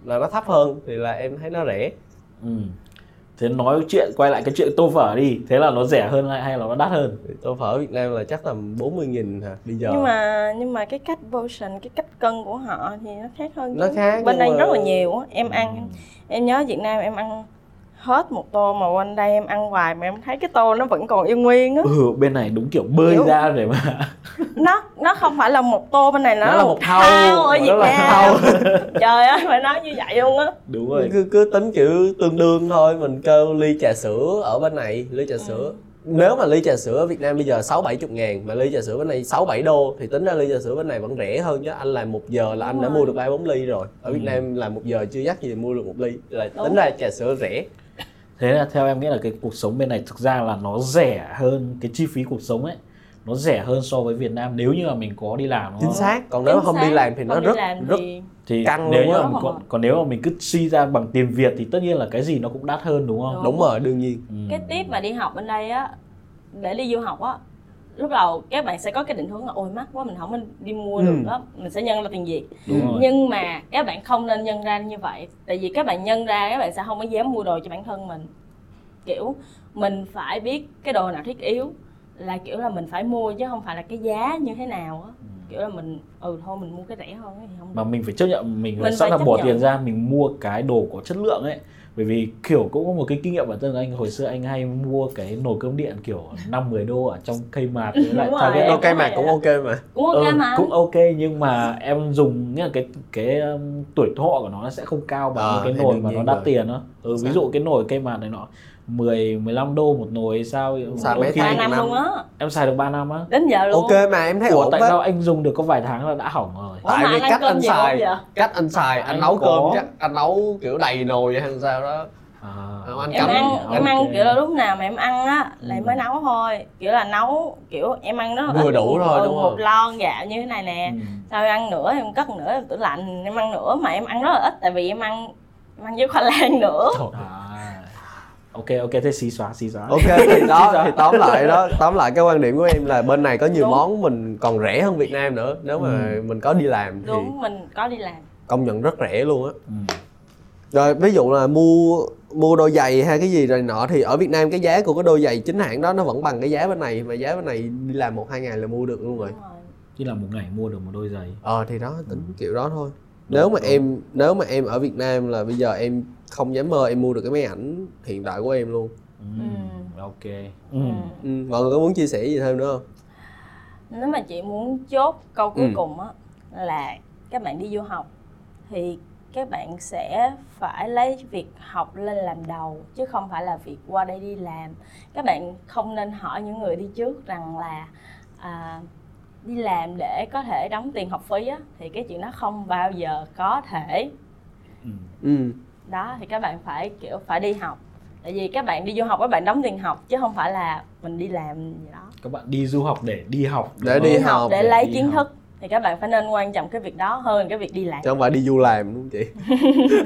là nó thấp hơn thì là em thấy nó rẻ. Ừ. Thế nói chuyện, quay lại cái chuyện tô phở đi. Thế là nó rẻ hơn hay là nó đắt hơn? Tô phở Việt Nam là chắc tầm bốn mươi nghìn hả? Bây giờ nhưng mà nhưng mà cái cách portion, cái cách cân của họ thì nó khác hơn. Nó khác bên đây mà... rất là nhiều á. Em ăn, ừ. em nhớ Việt Nam em ăn hết một tô mà bên đây em ăn hoài mà em thấy cái tô nó vẫn còn y nguyên á. Ừ, bên này đúng kiểu bơi kiểu... ra rồi mà. Nó nó không phải là một tô, bên này nó, nó là một thau ở Việt Nam. Trời ơi, phải nói như vậy luôn á. Đúng rồi. Cứ cứ tính kiểu tương đương thôi, mình kêu ly trà sữa ở bên này, ly trà sữa. Ừ. Nếu mà ly trà sữa ở Việt Nam bây giờ sáu bảy mươi ngàn mà ly trà sữa bên này sáu bảy đô thì tính ra ly trà sữa bên này vẫn rẻ hơn chứ. Anh làm một giờ là đúng anh rồi. Đã mua được ba bốn ly rồi. Ở ừ. Việt Nam làm một giờ chưa dắt gì mua được một ly là đúng. Tính ra trà sữa rẻ. Thế là theo em nghĩ là cái cuộc sống bên này thực ra là nó rẻ hơn, cái chi phí cuộc sống ấy nó rẻ hơn so với Việt Nam nếu như là mình có đi làm. Chính xác. Còn nếu mà không đi làm thì nó rất rất thì căng nếu như mình còn, còn nếu mà mình cứ suy ra bằng tiền Việt thì tất nhiên là cái gì nó cũng đắt hơn đúng không? Đúng, đúng rồi, đương nhiên. Ừ. Cái tiếp mà đi học bên đây á, để đi du học á, lúc đầu các bạn sẽ có cái định hướng là ôi mắc quá mình không đi mua ừ. được đó, mình sẽ nhân là tiền Việt. Nhưng mà các bạn không nên nhân ra như vậy, tại vì các bạn nhân ra các bạn sẽ không có dám mua đồ cho bản thân mình. Kiểu mình phải biết cái đồ nào thiết yếu, là kiểu là mình phải mua chứ không phải là cái giá như thế nào á. kiểu là mình ừ thôi mình mua cái rẻ hơn thì không mà được. Mình phải chấp nhận, mình, mình sẵn là bỏ nhận. Tiền ra mình mua cái đồ có chất lượng ấy, bởi vì kiểu cũng có một cái kinh nghiệm bản thân anh hồi xưa anh hay mua cái nồi cơm điện kiểu năm mười đô ở trong cây mạc với lại thay cái cây mạc cũng ok mà cũng ok ừ, mà cũng ok nhưng mà em dùng nghĩa là cái cái um, tuổi thọ của nó sẽ không cao bằng à, cái nồi mà nó đắt rồi. Tiền đó ừ, ví dụ cái nồi cây mạc này nọ mười mười lăm đô một nồi sao xài mấy tháng năm luôn á. Em xài được ba năm á. Đến giờ luôn. Ok mà em thấy ủa, ổn tại sao anh dùng được có vài tháng là đã hỏng rồi. Ủa, tại vì cách anh, anh xài, cách anh xài, anh, anh nấu có... cơm chắc anh nấu kiểu đầy nồi hay sao đó. À, anh em ăn, em okay. ăn kiểu là lúc nào mà em ăn á là em mới nấu thôi, kiểu là nấu kiểu em ăn đó vừa đủ thôi đúng không? Một lon gạo như thế này nè, ừ. Sau em ăn nửa em cất nửa em tủ lạnh, em ăn nửa mà em ăn rất là ít tại vì em ăn em ăn với khoai lang nữa. Ok ok thế xí xóa xí xóa. Ok thì đó thì tóm lại đó, tóm lại cái quan điểm của em là bên này có nhiều đúng. Món mình còn rẻ hơn Việt Nam nữa nếu mà ừ. mình có đi làm thì đúng mình có đi làm. Công nhận rất rẻ luôn á. Ừ. Rồi ví dụ là mua mua đôi giày hay cái gì rồi nọ thì ở Việt Nam cái giá của cái đôi giày chính hãng đó nó vẫn bằng cái giá bên này, mà giá bên này đi làm một hai ngày là mua được luôn rồi. Chỉ là một ngày mua được một đôi giày. Ờ thì đó tính ừ. kiểu đó thôi. Nếu mà em nếu mà em ở Việt Nam là bây giờ em không dám mơ em mua được cái máy ảnh hiện đại của em luôn. Ừ, ok. Ừ. Ừ. Mọi người có muốn chia sẻ gì thêm nữa không? Nếu mà chị muốn chốt câu cuối ừ. cùng á là các bạn đi du học thì các bạn sẽ phải lấy việc học lên làm đầu chứ không phải là việc qua đây đi làm. Các bạn không nên hỏi những người đi trước rằng là à, đi làm để có thể đóng tiền học phí á, thì cái chuyện đó không bao giờ có thể. Ừ. Ừ. Đó thì các bạn phải kiểu phải đi học. Tại vì các bạn đi du học các bạn đóng tiền học chứ không phải là mình đi làm gì đó. Các bạn đi du học để đi học, để đi học, học để, để lấy kiến học. Thức thì các bạn phải nên quan trọng cái việc đó hơn cái việc đi làm. Chứ không phải đi du làm đúng không chị?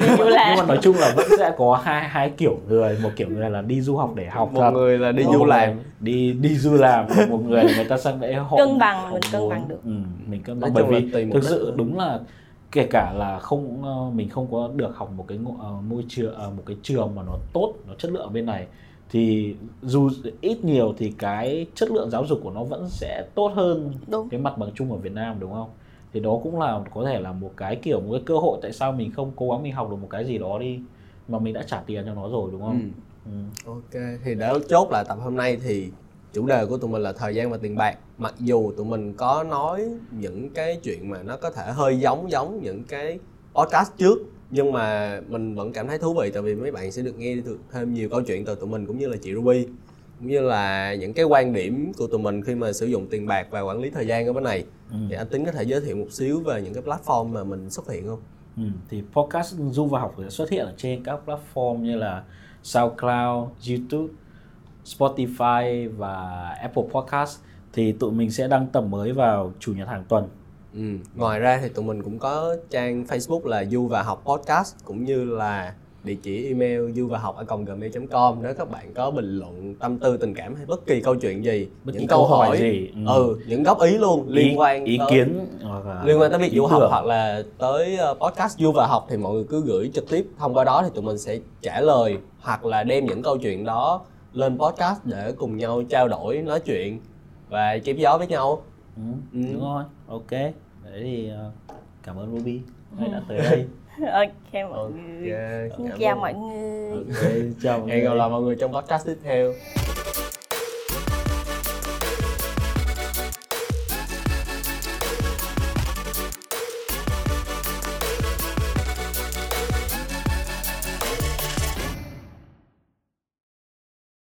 Đi du làm. Nhưng mà nói chung là vẫn sẽ có hai hai kiểu người, một kiểu người là đi du học để học, một thật. Người là đi một du làm, đi đi du làm, một người là người ta sang để học. Cân bằng, mình cân bằng được. Ừ, mình cân bằng bởi vì thực sự đúng là kể cả là không mình không có được học một cái môi trường, một cái trường mà nó tốt, nó chất lượng bên này thì dù ít nhiều thì cái chất lượng giáo dục của nó vẫn sẽ tốt hơn đúng. Cái mặt bằng chung ở Việt Nam đúng không? Thì đó cũng là có thể là một cái kiểu một cái cơ hội, tại sao mình không cố gắng mình học được một cái gì đó đi mà mình đã trả tiền cho nó rồi đúng không? Ừ. Ừ. Ok thì để chốt lại tập hôm nay thì chủ đề của tụi mình là thời gian và tiền bạc. Mặc dù tụi mình có nói những cái chuyện mà nó có thể hơi giống giống những cái podcast trước nhưng mà mình vẫn cảm thấy thú vị tại vì mấy bạn sẽ được nghe được thêm nhiều câu chuyện từ tụi mình cũng như là chị Ruby, cũng như là những cái quan điểm của tụi mình khi mà sử dụng tiền bạc và quản lý thời gian ở bên này. Ừ. Thì anh Tín có thể giới thiệu một xíu về những cái platform mà mình xuất hiện không? Ừ, thì podcast Du và Học sẽ xuất hiện ở trên các platform như là SoundCloud, YouTube, Spotify và Apple Podcast. Thì tụi mình sẽ đăng tập mới vào chủ nhật hàng tuần. Ừ. Ngoài ra thì tụi mình cũng có trang Facebook là Du và Học Podcast cũng như là địa chỉ email du và học a còng gmail chấm com. Nếu các bạn có bình luận, tâm tư, tình cảm hay bất kỳ câu chuyện gì, bất những câu hỏi, hỏi gì, ừ. ừ, những góp ý luôn liên ý, quan ý tới, kiến liên quan tới việc du học hoặc là tới podcast Du và Học thì mọi người cứ gửi trực tiếp thông qua đó thì tụi mình sẽ trả lời hoặc là đem những câu chuyện đó lên podcast để cùng nhau trao đổi, nói chuyện và chém gió với nhau. Ừ, ừ. Đúng rồi, ok. Đấy thì uh, cảm ơn Ruby đã tới đây. Ok mọi người. Chào mọi người. Hẹn gặp lại mọi người trong podcast tiếp theo.